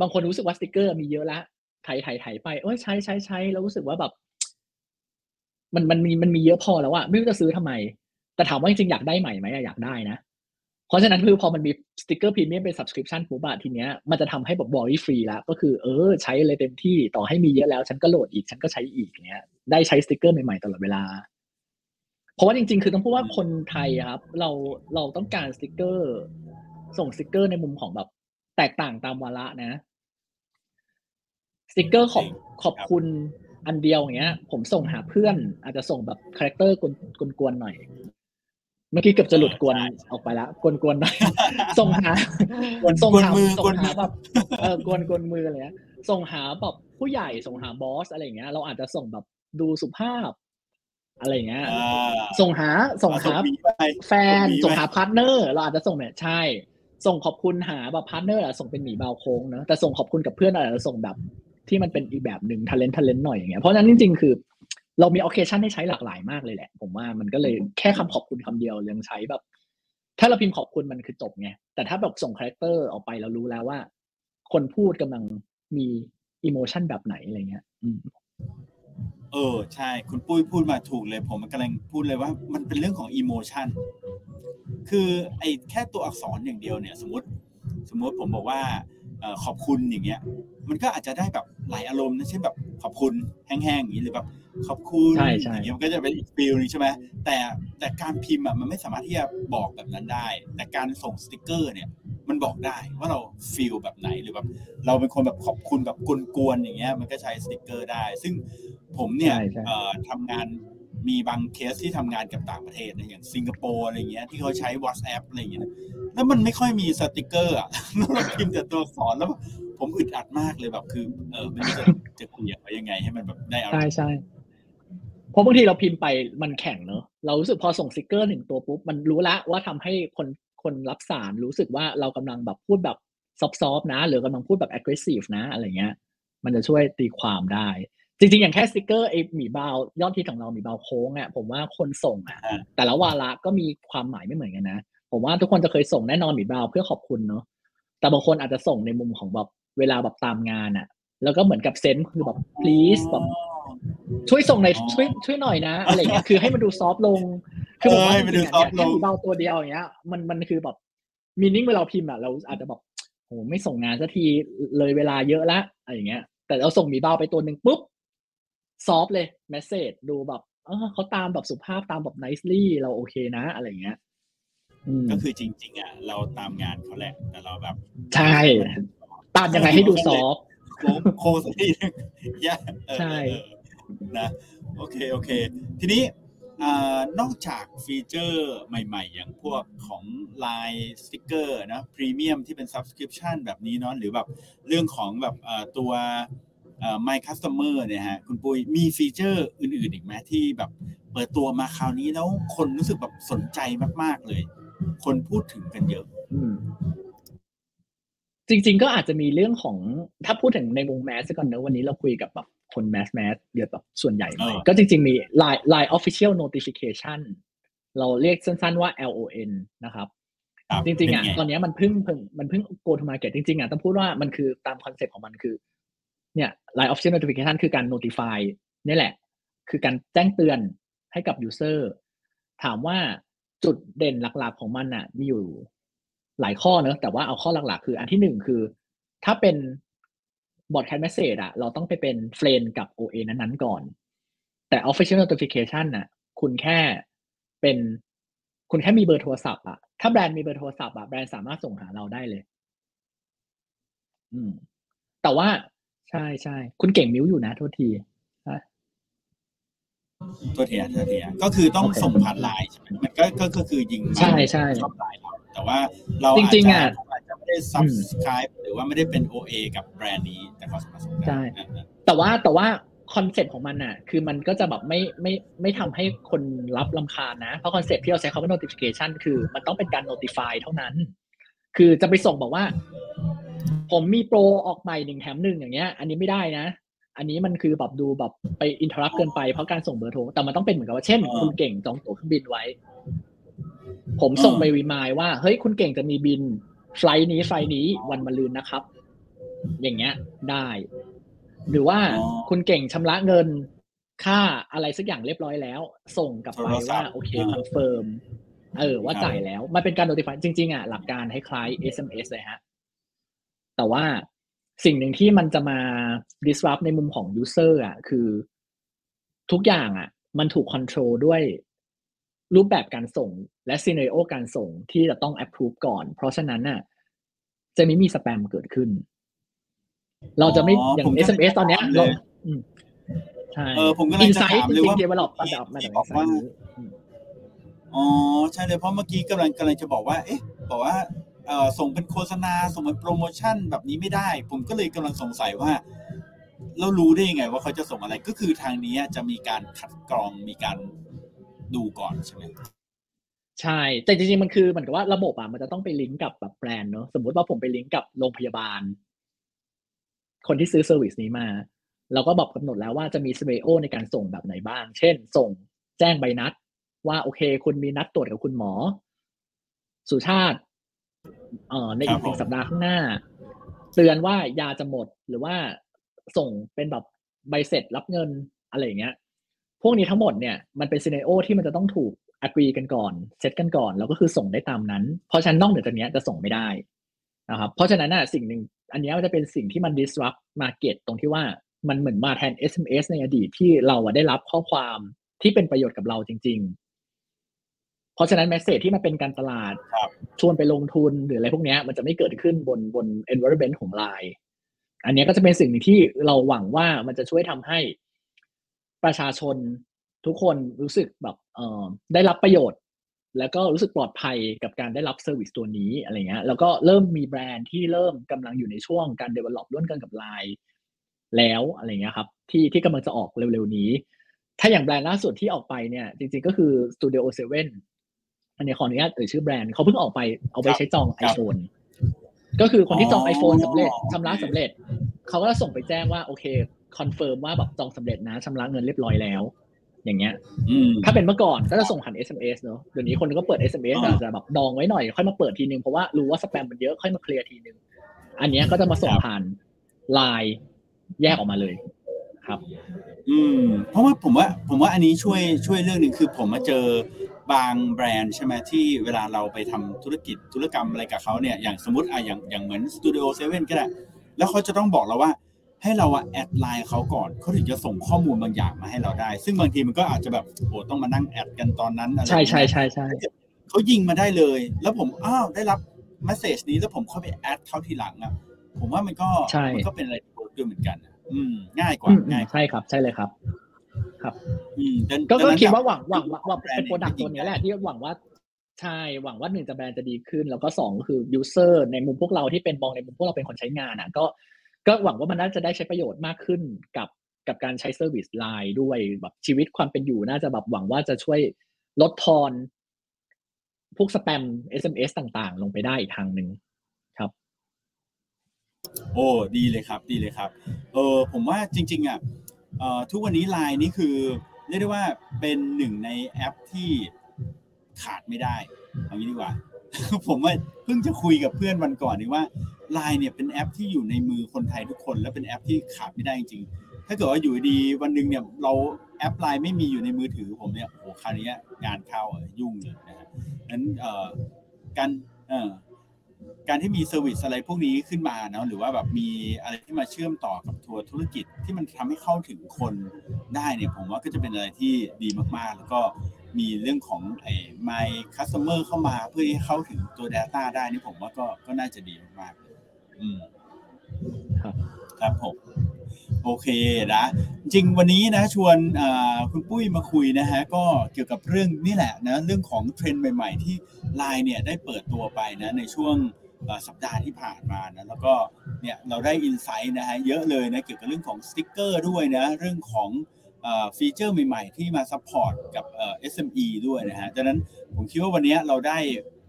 บางคนรู้สึกว่าสติ๊กเกอร์มีเยอะละไถๆๆไปเอ้ยใช้ๆๆแล้วรู้สึกว่าแบบมันมันมีมันมีเยอะพอแล้วอ่ะไม่รู้จะซื้อทำไมแต่ถามว่าจริงๆอยากได้ใหม่มั้ยอ่ะอยากได้นะเพราะฉะนั้นคือพอมันมีสติ๊กเกอร์พรีเมียมเป็น subscription ปุ๊บอ่ะทีเนี้ยมันจะทำให้แบบบอยฟรีละก็คือเออใช้เลยเต็มที่ต่อให้มีเยอะแล้วฉันก็โหลดอีกฉันก็ใช้อีกเงี้ยได้ใช้สติ๊กเกอร์ใหม่ๆตลอดเวลาเพราะว่าจริงๆคือต้องพูดว่าคนไทยครับเราเราต้องการสติ๊กเกอร์ส่งสติ๊กเกอร์ในมุมของแบบแตกต่างตามวาระนะสติ๊กเกอร์ขอบขอบคุณอันเดียวอย่างเงี้ยผมส่งหาเพื่อนอาจจะส่งแบบคาแรคเตอร์กวนๆหน่อยเมื่อกี้เกือบจะหลุดกวนออกไปละกวนๆหน่อยส่งหาส่งหาส่งหาแบบเออกวนๆมืออะไรเงี้ยส่งหาแบบผู้ใหญ่ส่งหาบอสอะไรอย่างเงี้ยเราอาจจะส่งแบบดูสุภาพอะไรอย่างเงี้ยส่งหาส่งหาแฟนส่งหาพาร์ทเนอร์เราอาจจะส่งแบบใช่ส่งขอบคุณหาแบบพาร์ทเนอร์อ่ะส่งเป็นหมีบาวโค้งเนาะแต่ส่งขอบคุณกับเพื่อนอะไรเราส่งแบบที่มันเป็นอีกแบบหนึ่ง talent talent หน่อยอย่างเงี้ยเพราะฉะนั้นจริงๆคือเรามี occasion ให้ใช้หลากหลายมากเลยแหละผมว่ามันก็เลยแค่คำขอบคุณคำเดียวยังใช้แบบถ้าเราพิมพ์ขอบคุณมันคือจบไงแต่ถ้าแบบส่ง character ออกไปเรารู้แล้วว่าคนพูดกำลังมี emotion แบบไหนอะไรเงี้ยเออใช่คุณปุ้ยพูดมาถูกเลยผมกำลังพูดเลยว่ามันเป็นเรื่องของ emotion คือไอ้แค่ตัวอักษรอย่างเดียวเนี่ยสมมติสมมติผมบอกว่าขอบคุณอย่างเงี้ยมันก็อาจจะได้แบบหลายอารมณ์นะเช่นแบบขอบคุณแห้งๆอย่างนี้หรือแบบขอบคุณอย่างเงี้ยมันก็จะเป็นอีกฟีลนึงใช่ไหมแต่แต่การพิมพ์อ่ะมันไม่สามารถที่จะบอกแบบนั้นได้แต่การส่งสติ๊กเกอร์เนี่ยมันบอกได้ว่าเราฟีลแบบไหนหรือแบบเราเป็นคนแบบขอบคุณแบบกวนๆอย่างเงี้ยมันก็ใช้สติ๊กเกอร์ได้ซึ่งผมเนี่ยทำงานมีบางเคสที่ทำงานกับต่างประเทศนะอย่างสิงคโปร์อะไรเงี้ยที่เขาใช้ WhatsApp อะไรเงี้ยแล้วมันไม่ค่อยมีสติ๊กเกอร์อ่ะเราพิมพ์แต่ตัวอักษรแล้วผมอึดอัดมากเลยแบบคือเออไม่รู้จะจะคุยกันว่ายังไงให้มันแบบได้เอาใช่ๆเพราะบางทีเราพิมพ์ไปมันแข็งเนอะเรารู้สึกพอส่งสติ๊กเกอร์หนึ่งตัวปุ๊บมันรู้ละว่าทำให้คนคนรับสารรู้สึกว่าเรากำลังแบบพูดแบบซอฟๆนะหรือกำลังพูดแบบ aggressive นะอะไรเงี้ยมันจะช่วยตีความได้จริงๆอย่างแค่สติ๊กเกอร์ไอ้หมีบาวยอดที่ของเราหมีบาวโค้งอ่ะผมว่าคนส่งอ่ะแต่ละวาระก็มีความหมายไม่เหมือนกันนะผมว่าทุกคนจะเคยส่งแน่นอนหมีบาวเพื่อขอบคุณเนาะแต่บางคนอาจจะส่งในมุมของแบบเวลาแบบตามงานอ่ะแล้วก็เหมือนกับเซนส์คือแบบ please แบบช่วยส่งหน่อยช่วยช่วยหน่อยนะอะไรอย่างเงี้ยคือให้มันดูซอฟต์ลงคือผมว่ามันดูซอฟต์ลงเบาตัวเดียวอย่างเงี้ยมันมันคือแบบมีนิ่งเวลาเราพิมพ์อ่ะเราอาจจะแบบโหไม่ส่งงานสักทีเลยเวลาเยอะละอะไรอย่างเงี้ยแต่เราส่งหมีบาวไปตัวนึงปุ๊บซอฟเลยเมสเสจดูแบบเออเขาตามแบบสุภาพตามแบบ nicely เราโอเคนะอะไรอย่างเงี้ยก็คือจริงๆอ่ะเราตามงานเขาแหละแต่เราแบบใช่ตามยังไงให้ดูซอฟโคโคสักทีนึงใช่นะโอเคโอเคทีนี้ นอกจากฟีเจอร์ใหม่ๆอย่างพวกของ ไลน์ สติ๊กเกอร์นะพรีเมียมที่เป็น Subscription แบบนี้เนาะหรือแบบเรื่องของแบบตัวMy Customer เนี่ยฮะคุณปุ้ยมีฟีเจอร์อื่นๆอีกไหมที่แบบเปิดตัวมาคราวนี้แล้วคนรู้สึกแบบสนใจมากๆเลยคนพูดถึงกันเยอะจริงๆก็อาจจะมีเรื่องของถ้าพูดถึงในวงแมสก่อนเนอะวันนี้เราคุยกับแบบคนแมสแมสเยอะแบบส่วนใหญ่เลยก็จริงๆมี ไลน์ ไลน์ Official Notification เราเรียกสั้นๆว่า แอล โอ เอ็น นะครับจริงๆอ่ะตอนนี้มันเพิ่งมันเพิ่ง Go to Market จริงๆอ่ะต้องพูดว่ามันคือตามคอนเซ็ปต์ของมันคือเนี่ย ไลน์ Official Notification คือการ notify นี่แหละคือการแจ้งเตือนให้กับ user ถามว่าจุดเด่นหลักๆของมันน่ะมีอยู่หลายข้อเนอะแต่ว่าเอาข้อหลักๆคืออันที่หนึ่งคือถ้าเป็นbroadcast message อ่ะเราต้องไปเป็น friend กับ โอ เอ นั้นๆก่อนแต่ official notification น่ะคุณแค่เป็นคุณแค่มีเบอร์โทรศัพท์อ่ะถ้าแบรนด์มีเบอร์โทรศัพท์อ่ะแบรนด์สามารถส่งหาเราได้เลยอืมแต่ว่าใช่ๆคุณเก่งมิวอยู่นะโทษทีตัวเทียตัวเทียก็คือต้อง okay. ส่งผ่านไลน์ใช่ไหมมันก็ก็คือยิงใช่ใช่ชอบไลน์เราแต่ว่าเราจริงๆอ่ะอาจจะไม่ได้ subscribe หรือว่าไม่ได้เป็น โอ เอ กับแบรนด์นี้แต่ก็สามารถส่งได้ใช่แต่ว่าแต่ว่าคอนเซ็ปต์ของมันน่ะคือมันก็จะแบบไม่ไม่ไม่ทำให้คนรับรำคาญนะเพราะคอนเซ็ปต์ที่เราใช้คำว่า notification คือมันต้องเป็นการ notify เท่านั้นคือจะไปส่งบอกว่าผมมีโปรออกใหม่หนึ่งแถมหนึ่งอย่างเงี้ยอันนี้ไม่ได้นะอันนี้มันคือแบบดูแบบไปอินเทอร์รัปเกินไปเพราะการส่งเบอร์โทรแต่มันต้องเป็นเหมือนกับว่าเช่นคุณเก่งจองตั๋วเครื่องบินไว้ผมส่งไปรีมายว่าเฮ้ยคุณเก่งจะมีบินไฟล์นี้ไฟล์นี้วันมะรืนนะครับอย่างเงี้ยได้หรือว่าคุณเก่งชำระเงินค่าอะไรสักอย่างเรียบร้อยแล้วส่งกลับไปว่าโอเคคอนเฟิร์มเออว่าจ่ายแล้วมันเป็นการโนติฟายจริงๆอ่ะหลักการคล้ายๆ เอส เอ็ม เอส เลยฮะแต่ว่าสิ่งหนึ่งที่มันจะมา disrupt ในมุมของ user อ่ะคือทุกอย่างอ่ะมันถูก control ด้วยรูปแบบการส่งและ scenario การส่งที่จะต้อง approve ก่อนเพราะฉะนั้นน่ะจะไม่มีสแปมเกิดขึ้นเราจะไม่อย่าง เอส เอ็ม เอส ตอนเนี้ยเราอืมใช่เออผมก็เลยจะถามเลยว่า develop ระดับมาจากไหนอ๋อใช่เลยเพราะเมื่อกี้กำลังกำลังจะบอกว่าเอ๊ะบอกว่าเอ่อส่งเป็นโฆษณาส่งเป็นโปรโมชั่นแบบนี้ไม่ได้ผมก็เลยกำลังสงสัยว่าเรารู้ได้ยังไงว่าเขาจะส่งอะไรก็คือทางนี้จะมีการคัดกรองมีการดูก่อนใช่ไหมใช่แต่จริงๆมันคือเหมือนกับว่าระบบอ่ะมันจะต้องไปลิงก์กับแบบแบรนด์เนอะสมมติว่าผมไปลิงก์กับโรงพยาบาลคนที่ซื้อเซอร์วิสนี้มาเราก็บอกกำหนดแล้วว่าจะมีสเปโอในการส่งแบบไหนบ้างเช่นส่งแจ้งใบนัดว่าโอเคคุณมีนัดตรวจกับคุณหมอสุชาติเอ่อในอีกสัปดาห์ข้างหน้าเตือนว่ายาจะหมดหรือว่าส่งเป็นแบบใบเสร็จรับเงินอะไรอย่างเงี้ยพวกนี้ทั้งหมดเนี่ยมันเป็นซีเนโอที่มันจะต้องถูกอะกรีกันก่อนเซตกันก่อนแล้วก็คือส่งได้ตามนั้นเพราะฉะนั้นนอกเหนือจากนี้จะส่งไม่ได้นะครับเพราะฉะนั้นน่ะสิ่งนึงอันนี้มันจะเป็นสิ่งที่มัน disrupt market ตรงที่ว่ามันเหมือนมาแทน เอส เอ็ม เอส ในอดีตที่เราได้รับข้อความที่เป็นประโยชน์กับเราจริงๆเพราะฉะนั้นเมสเสจที่มันเป็นการตลาดชวนไปลงทุนหรืออะไรพวกนี้มันจะไม่เกิดขึ้นบนบน environment ของ ไลน์ อันนี้ก็จะเป็นสิ่งที่เราหวังว่ามันจะช่วยทำให้ประชาชนทุกคนรู้สึกแบบเอ่อได้รับประโยชน์แล้วก็รู้สึกปลอดภัยกับการได้รับเซอร์วิสตัวนี้อะไรเงี้ยแล้วก็เริ่มมีแบรนด์ที่เริ่มกำลังอยู่ในช่วงการ develop ร่วมกันกับ ไลน์ แล้วอะไรเงี้ยครับที่ที่กำลังจะออกเร็วๆนี้ถ้าอย่างแบรนด์ล่าสุดที่ออกไปเนี่ยจริงๆก็คือ Studio เซเว่นอันนี้ขออนุญาตเอ่ยชื่อแบรนด์เขาเพิ่งออกไปเอาไปใช้จอง iPhone ก็คือคนที่จอง iPhone สำเร็จชำระสำเร็จเขาก็ส่งไปแจ้งว่าโอเคคอนเฟิร์มว่าแบบจองสำเร็จนะชำระเงินเรียบร้อยแล้วอย่างเงี้ยถ้าเป็นเมื่อก่อนก็จะส่งผ่าน เอส เอ็ม เอส เนอะเดี๋ยวนี้คนก็เปิด เอส เอ็ม เอส อาจจะแบบดองไว้หน่อยค่อยมาเปิดทีนึงเพราะว่ารู้ว่าสแปมมันเยอะค่อยมาเคลียร์ทีนึงอันเนี้ยก็จะมาส่งผ่าน ไลน์ แยกออกมาเลยครับอืมเพราะว่าผมว่าผมว่าอันนี้ช่วยช่วยเรื่องนึงคือผมมาเจอบางแบรนด์ใช่ไหมที่เวลาเราไปทำธุรกิจธุรกรรมอะไรกับเขาเนี่ยอย่างสมมติอ่ะอย่างอย่างเหมือน Studio เซเว่น ก็ได้แล้วเขาจะต้องบอกเราว่าให้เราอ่ะแอดไลน์เขาก่อนเขาถึงจะส่งข้อมูลบางอย่างมาให้เราได้ซึ่งบางทีมันก็อาจจะแบบโอ้ต้องมานั่งแอดกันตอนนั้นอะไรใช่ใช่ใช่ใช่เขายิงมาได้เลยแล้วผมอ้าวได้รับเมสเสจนี้แล้วผมเข้าไปแอดเขาทีหลังอ่ะผมว่ามันก็มันก็เป็นอะไรที่เวิร์กด้วยเหมือนกันอืมง่ายกว่าง่ายใช่ครับใช่เลยครับครับ ก็ก็คิดว่าหวังหวังว่าเป็นโปรดักต์ตัวนี้แหละที่หวังว่าใช่หวังว่าหนึ่งจะแบรนด์จะดีขึ้นแล้วก็สองคือยูเซอร์ในมุมพวกเราที่เป็นมองในมุมพวกเราเป็นคนใช้งานอ่ะก็ก็หวังว่ามันน่าจะได้ใช้ประโยชน์มากขึ้นกับกับการใช้เซอร์วิสไลน์ด้วยแบบชีวิตความเป็นอยู่น่าจะแบบหวังว่าจะช่วยลดทอนพวกสแปม เอส เอ็ม เอส ต่างๆลงไปได้อีกทางนึงครับโอ้ดีเลยครับดีเลยครับเออผมว่าจริงๆอ่ะเอ่อทุกวันนี้ ไลน์ นี่คือเรียกได้ว่าเป็นหนึ่งในแอปที่ขาดไม่ได้เอางี้ดีกว่า ผมว่าเพิ่งจะคุยกับเพื่อนวันก่อนนี่ว่า ไลน์ เนี่ยเป็นแอปที่อยู่ในมือคนไทยทุกคนและเป็นแอปที่ขาดไม่ได้จริงๆถ้าเกิดว่าอยู่ดีวันนึงเนี่ยเราแอป ไลน์ ไม่มีอยู่ในมือถือผมเนี่ยโอ้คราวนี้งานเข้ายุ่งเลยนะฮะงั้นเอ่อการเอ่อการที่มีเซอร์วิสอะไรพวกนี้ขึ้นมาเนาะหรือว่าแบบมีอะไรที่มาเชื่อมต่อกับทัวร์ธุรกิจที่มันทำให้เข้าถึงคนได้เนี่ยผมว่าก็จะเป็นอะไรที่ดีมากๆแล้วก็มีเรื่องของไอ้ My Customer เข้ามาเพื่อให้เข้าถึงตัว data ได้นี่ผมว่าก็ก็น่าจะดีมากๆอืมครับครับผมโอเคนะจริงวันนี้นะชวนคุณปุ้ยมาคุยนะฮะก็เกี่ยวกับเรื่องนี่แหละนะเรื่องของเทรนด์ใหม่ๆที่ ไลน์ เนี่ยได้เปิดตัวไปนะในช่วงสัปดาห์ที่ผ่านมานะแล้วก็เนี่ยเราได้อินไซต์นะฮะเยอะเลยนะเกี่ยวกับเรื่องของสติ๊กเกอร์ด้วยนะเรื่องของฟีเจอร์ใหม่ๆที่มาซัพพอร์ตกับ เอส เอ็ม อี ด้วยนะฮะดังนั้นผมคิดว่าวันนี้เราได้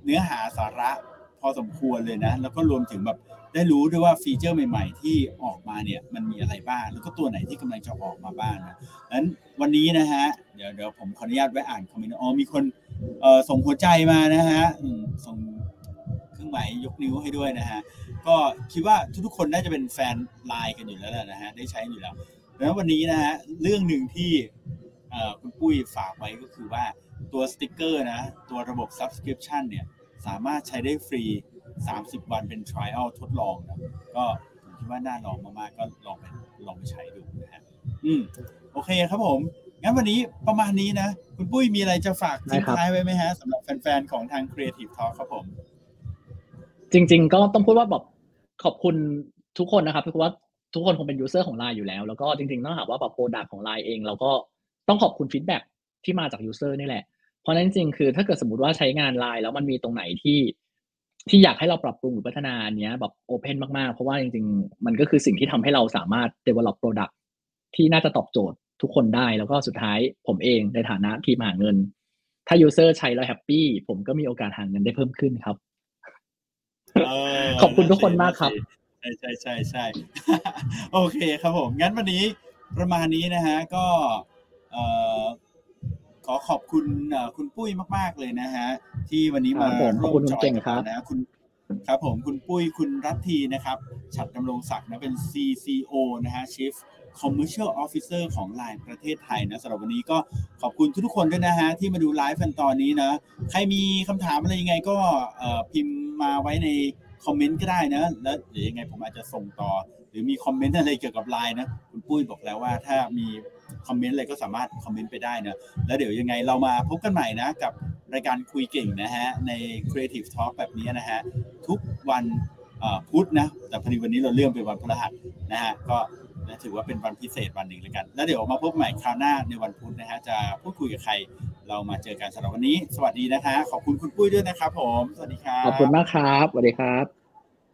เนื้อหาสาระพอสมควรเลยนะแล้วก็รวมถึงแบบได้รู้ด้วยว่าฟีเจอร์ใหม่ๆที่ออกมาเนี่ยมันมีอะไรบ้างแล้วก็ตัวไหนที่กำลังจะออกมาบ้างนะงั้นวันนี้นะฮะเดี๋ยวเดี๋ยวผมขออนุญาตไว้อ่านคอมเมนต์อ๋อมีคนเอ่อส่งหัวใจมานะฮะส่งเครื่องหมายยกนิ้วให้ด้วยนะฮะก็คิดว่าทุกๆคนน่าจะเป็นแฟน ไลน์ กันอยู่แล้วแหละนะฮะได้ใช้อยู่แล้วแล้ววันนี้นะฮะเรื่องนึงที่เอ่อคุณปุ้ยฝากไว้ก็คือว่าตัวสติ๊กเกอร์นะตัวระบบ Subscription เนี่ยสามารถใช้ได้ฟรีสามสิบวันเป็น trial ทดลองนะก็ผมคิดว่าน่าลองมากๆก็ลองไปลองไปใช้ดูนะฮะอืมโอเคครับผมงั้นวันนี้ประมาณนี้นะคุณปุ้ยมีอะไรจะฝากทิ้งท้ายไว้ไหมฮะสำหรับแฟนๆของทาง Creative Talk ครับผมจริงๆก็ต้องพูดว่าแบบขอบคุณทุกคนนะครับเพราะว่าทุกคนคงเป็น user ของ ไลน์ อยู่แล้วแล้วก็จริงๆต้องหาว่าแบบ product ของ ไลน์ เองเราก็ต้องขอบคุณ feedback ที่มาจาก user นี่แหละเพราะนั้นจริงๆคือถ้าเกิดสมมุติว่าใช้งาน ไลน์ แล้วมันมีตรงไหนที่ที่อยากให้เราปรับปรุงหรือพัฒนาอันเนี้ยแบบโอเพ่นมากๆเพราะว่าจริงๆมันก็คือสิ่งที่ทำให้เราสามารถ develop product ที่น่าจะตอบโจทย์ทุกคนได้แล้วก็สุดท้ายผมเองในฐานะทีมหาเงินถ้า user ใช้แล้วแฮปปี้ผมก็มีโอกาสหาเงินได้เพิ่มขึ้นครับเออขอบคุณทุกคนมากครับใช่ๆๆๆโอเคครับผมงั้นวันนี้ประมาณนี้นะฮะก็เอ่อขอขอบคุณคุณปุ้ยมากๆเลยนะฮะที่วันนี้มาร่วมจอยกันนะคุณครับผมคุณปุ้ยคุณรัตทีนะครับฉัตรดำรงศักดิ์นะเป็น ซี ซี โอ นะฮะ Chief Commercial Officer ของ ไลน์ ประเทศไทยนะสำหรับวันนี้ก็ขอบคุณทุกๆคนด้วยนะฮะที่มาดูไลฟ์กันตอนนี้นะใครมีคำถามอะไรยังไงก็เอ่อพิมพ์มาไว้ในคอมเมนต์ก็ได้นะแล้วเดี๋ยวยังไงผมอาจจะส่งต่อหรือมีคอมเมนต์อะไรเกี่ยวกับ ไลน์ นะคุณปุ้ยบอกแล้วว่าถ้ามีคอมเมนต์อะไรก็สามารถคอมเมนต์ไปได้นะแล้วเดี๋ยวยังไงเรามาพบกันใหม่นะกับรายการคุยเก่งนะฮะใน Creative Talk แบบนี้นะฮะทุกวันพุธนะแต่พอดีวันนี้เราเลื่อนไปวันพฤหัสนะฮะก็ถือว่าเป็นวันพิเศษวันหนึ่งแล้วกันแล้วเดี๋ยวมาพบใหม่คราวหน้าในวันพุธนะฮะจะพูดคุยกับใครเรามาเจอกันสำหรับวันนี้สวัสดีนะคะขอบคุณคุณปุ้ยด้วยนะครับผมสวัสดีครับขอบคุณมากครับสวัสดีครับ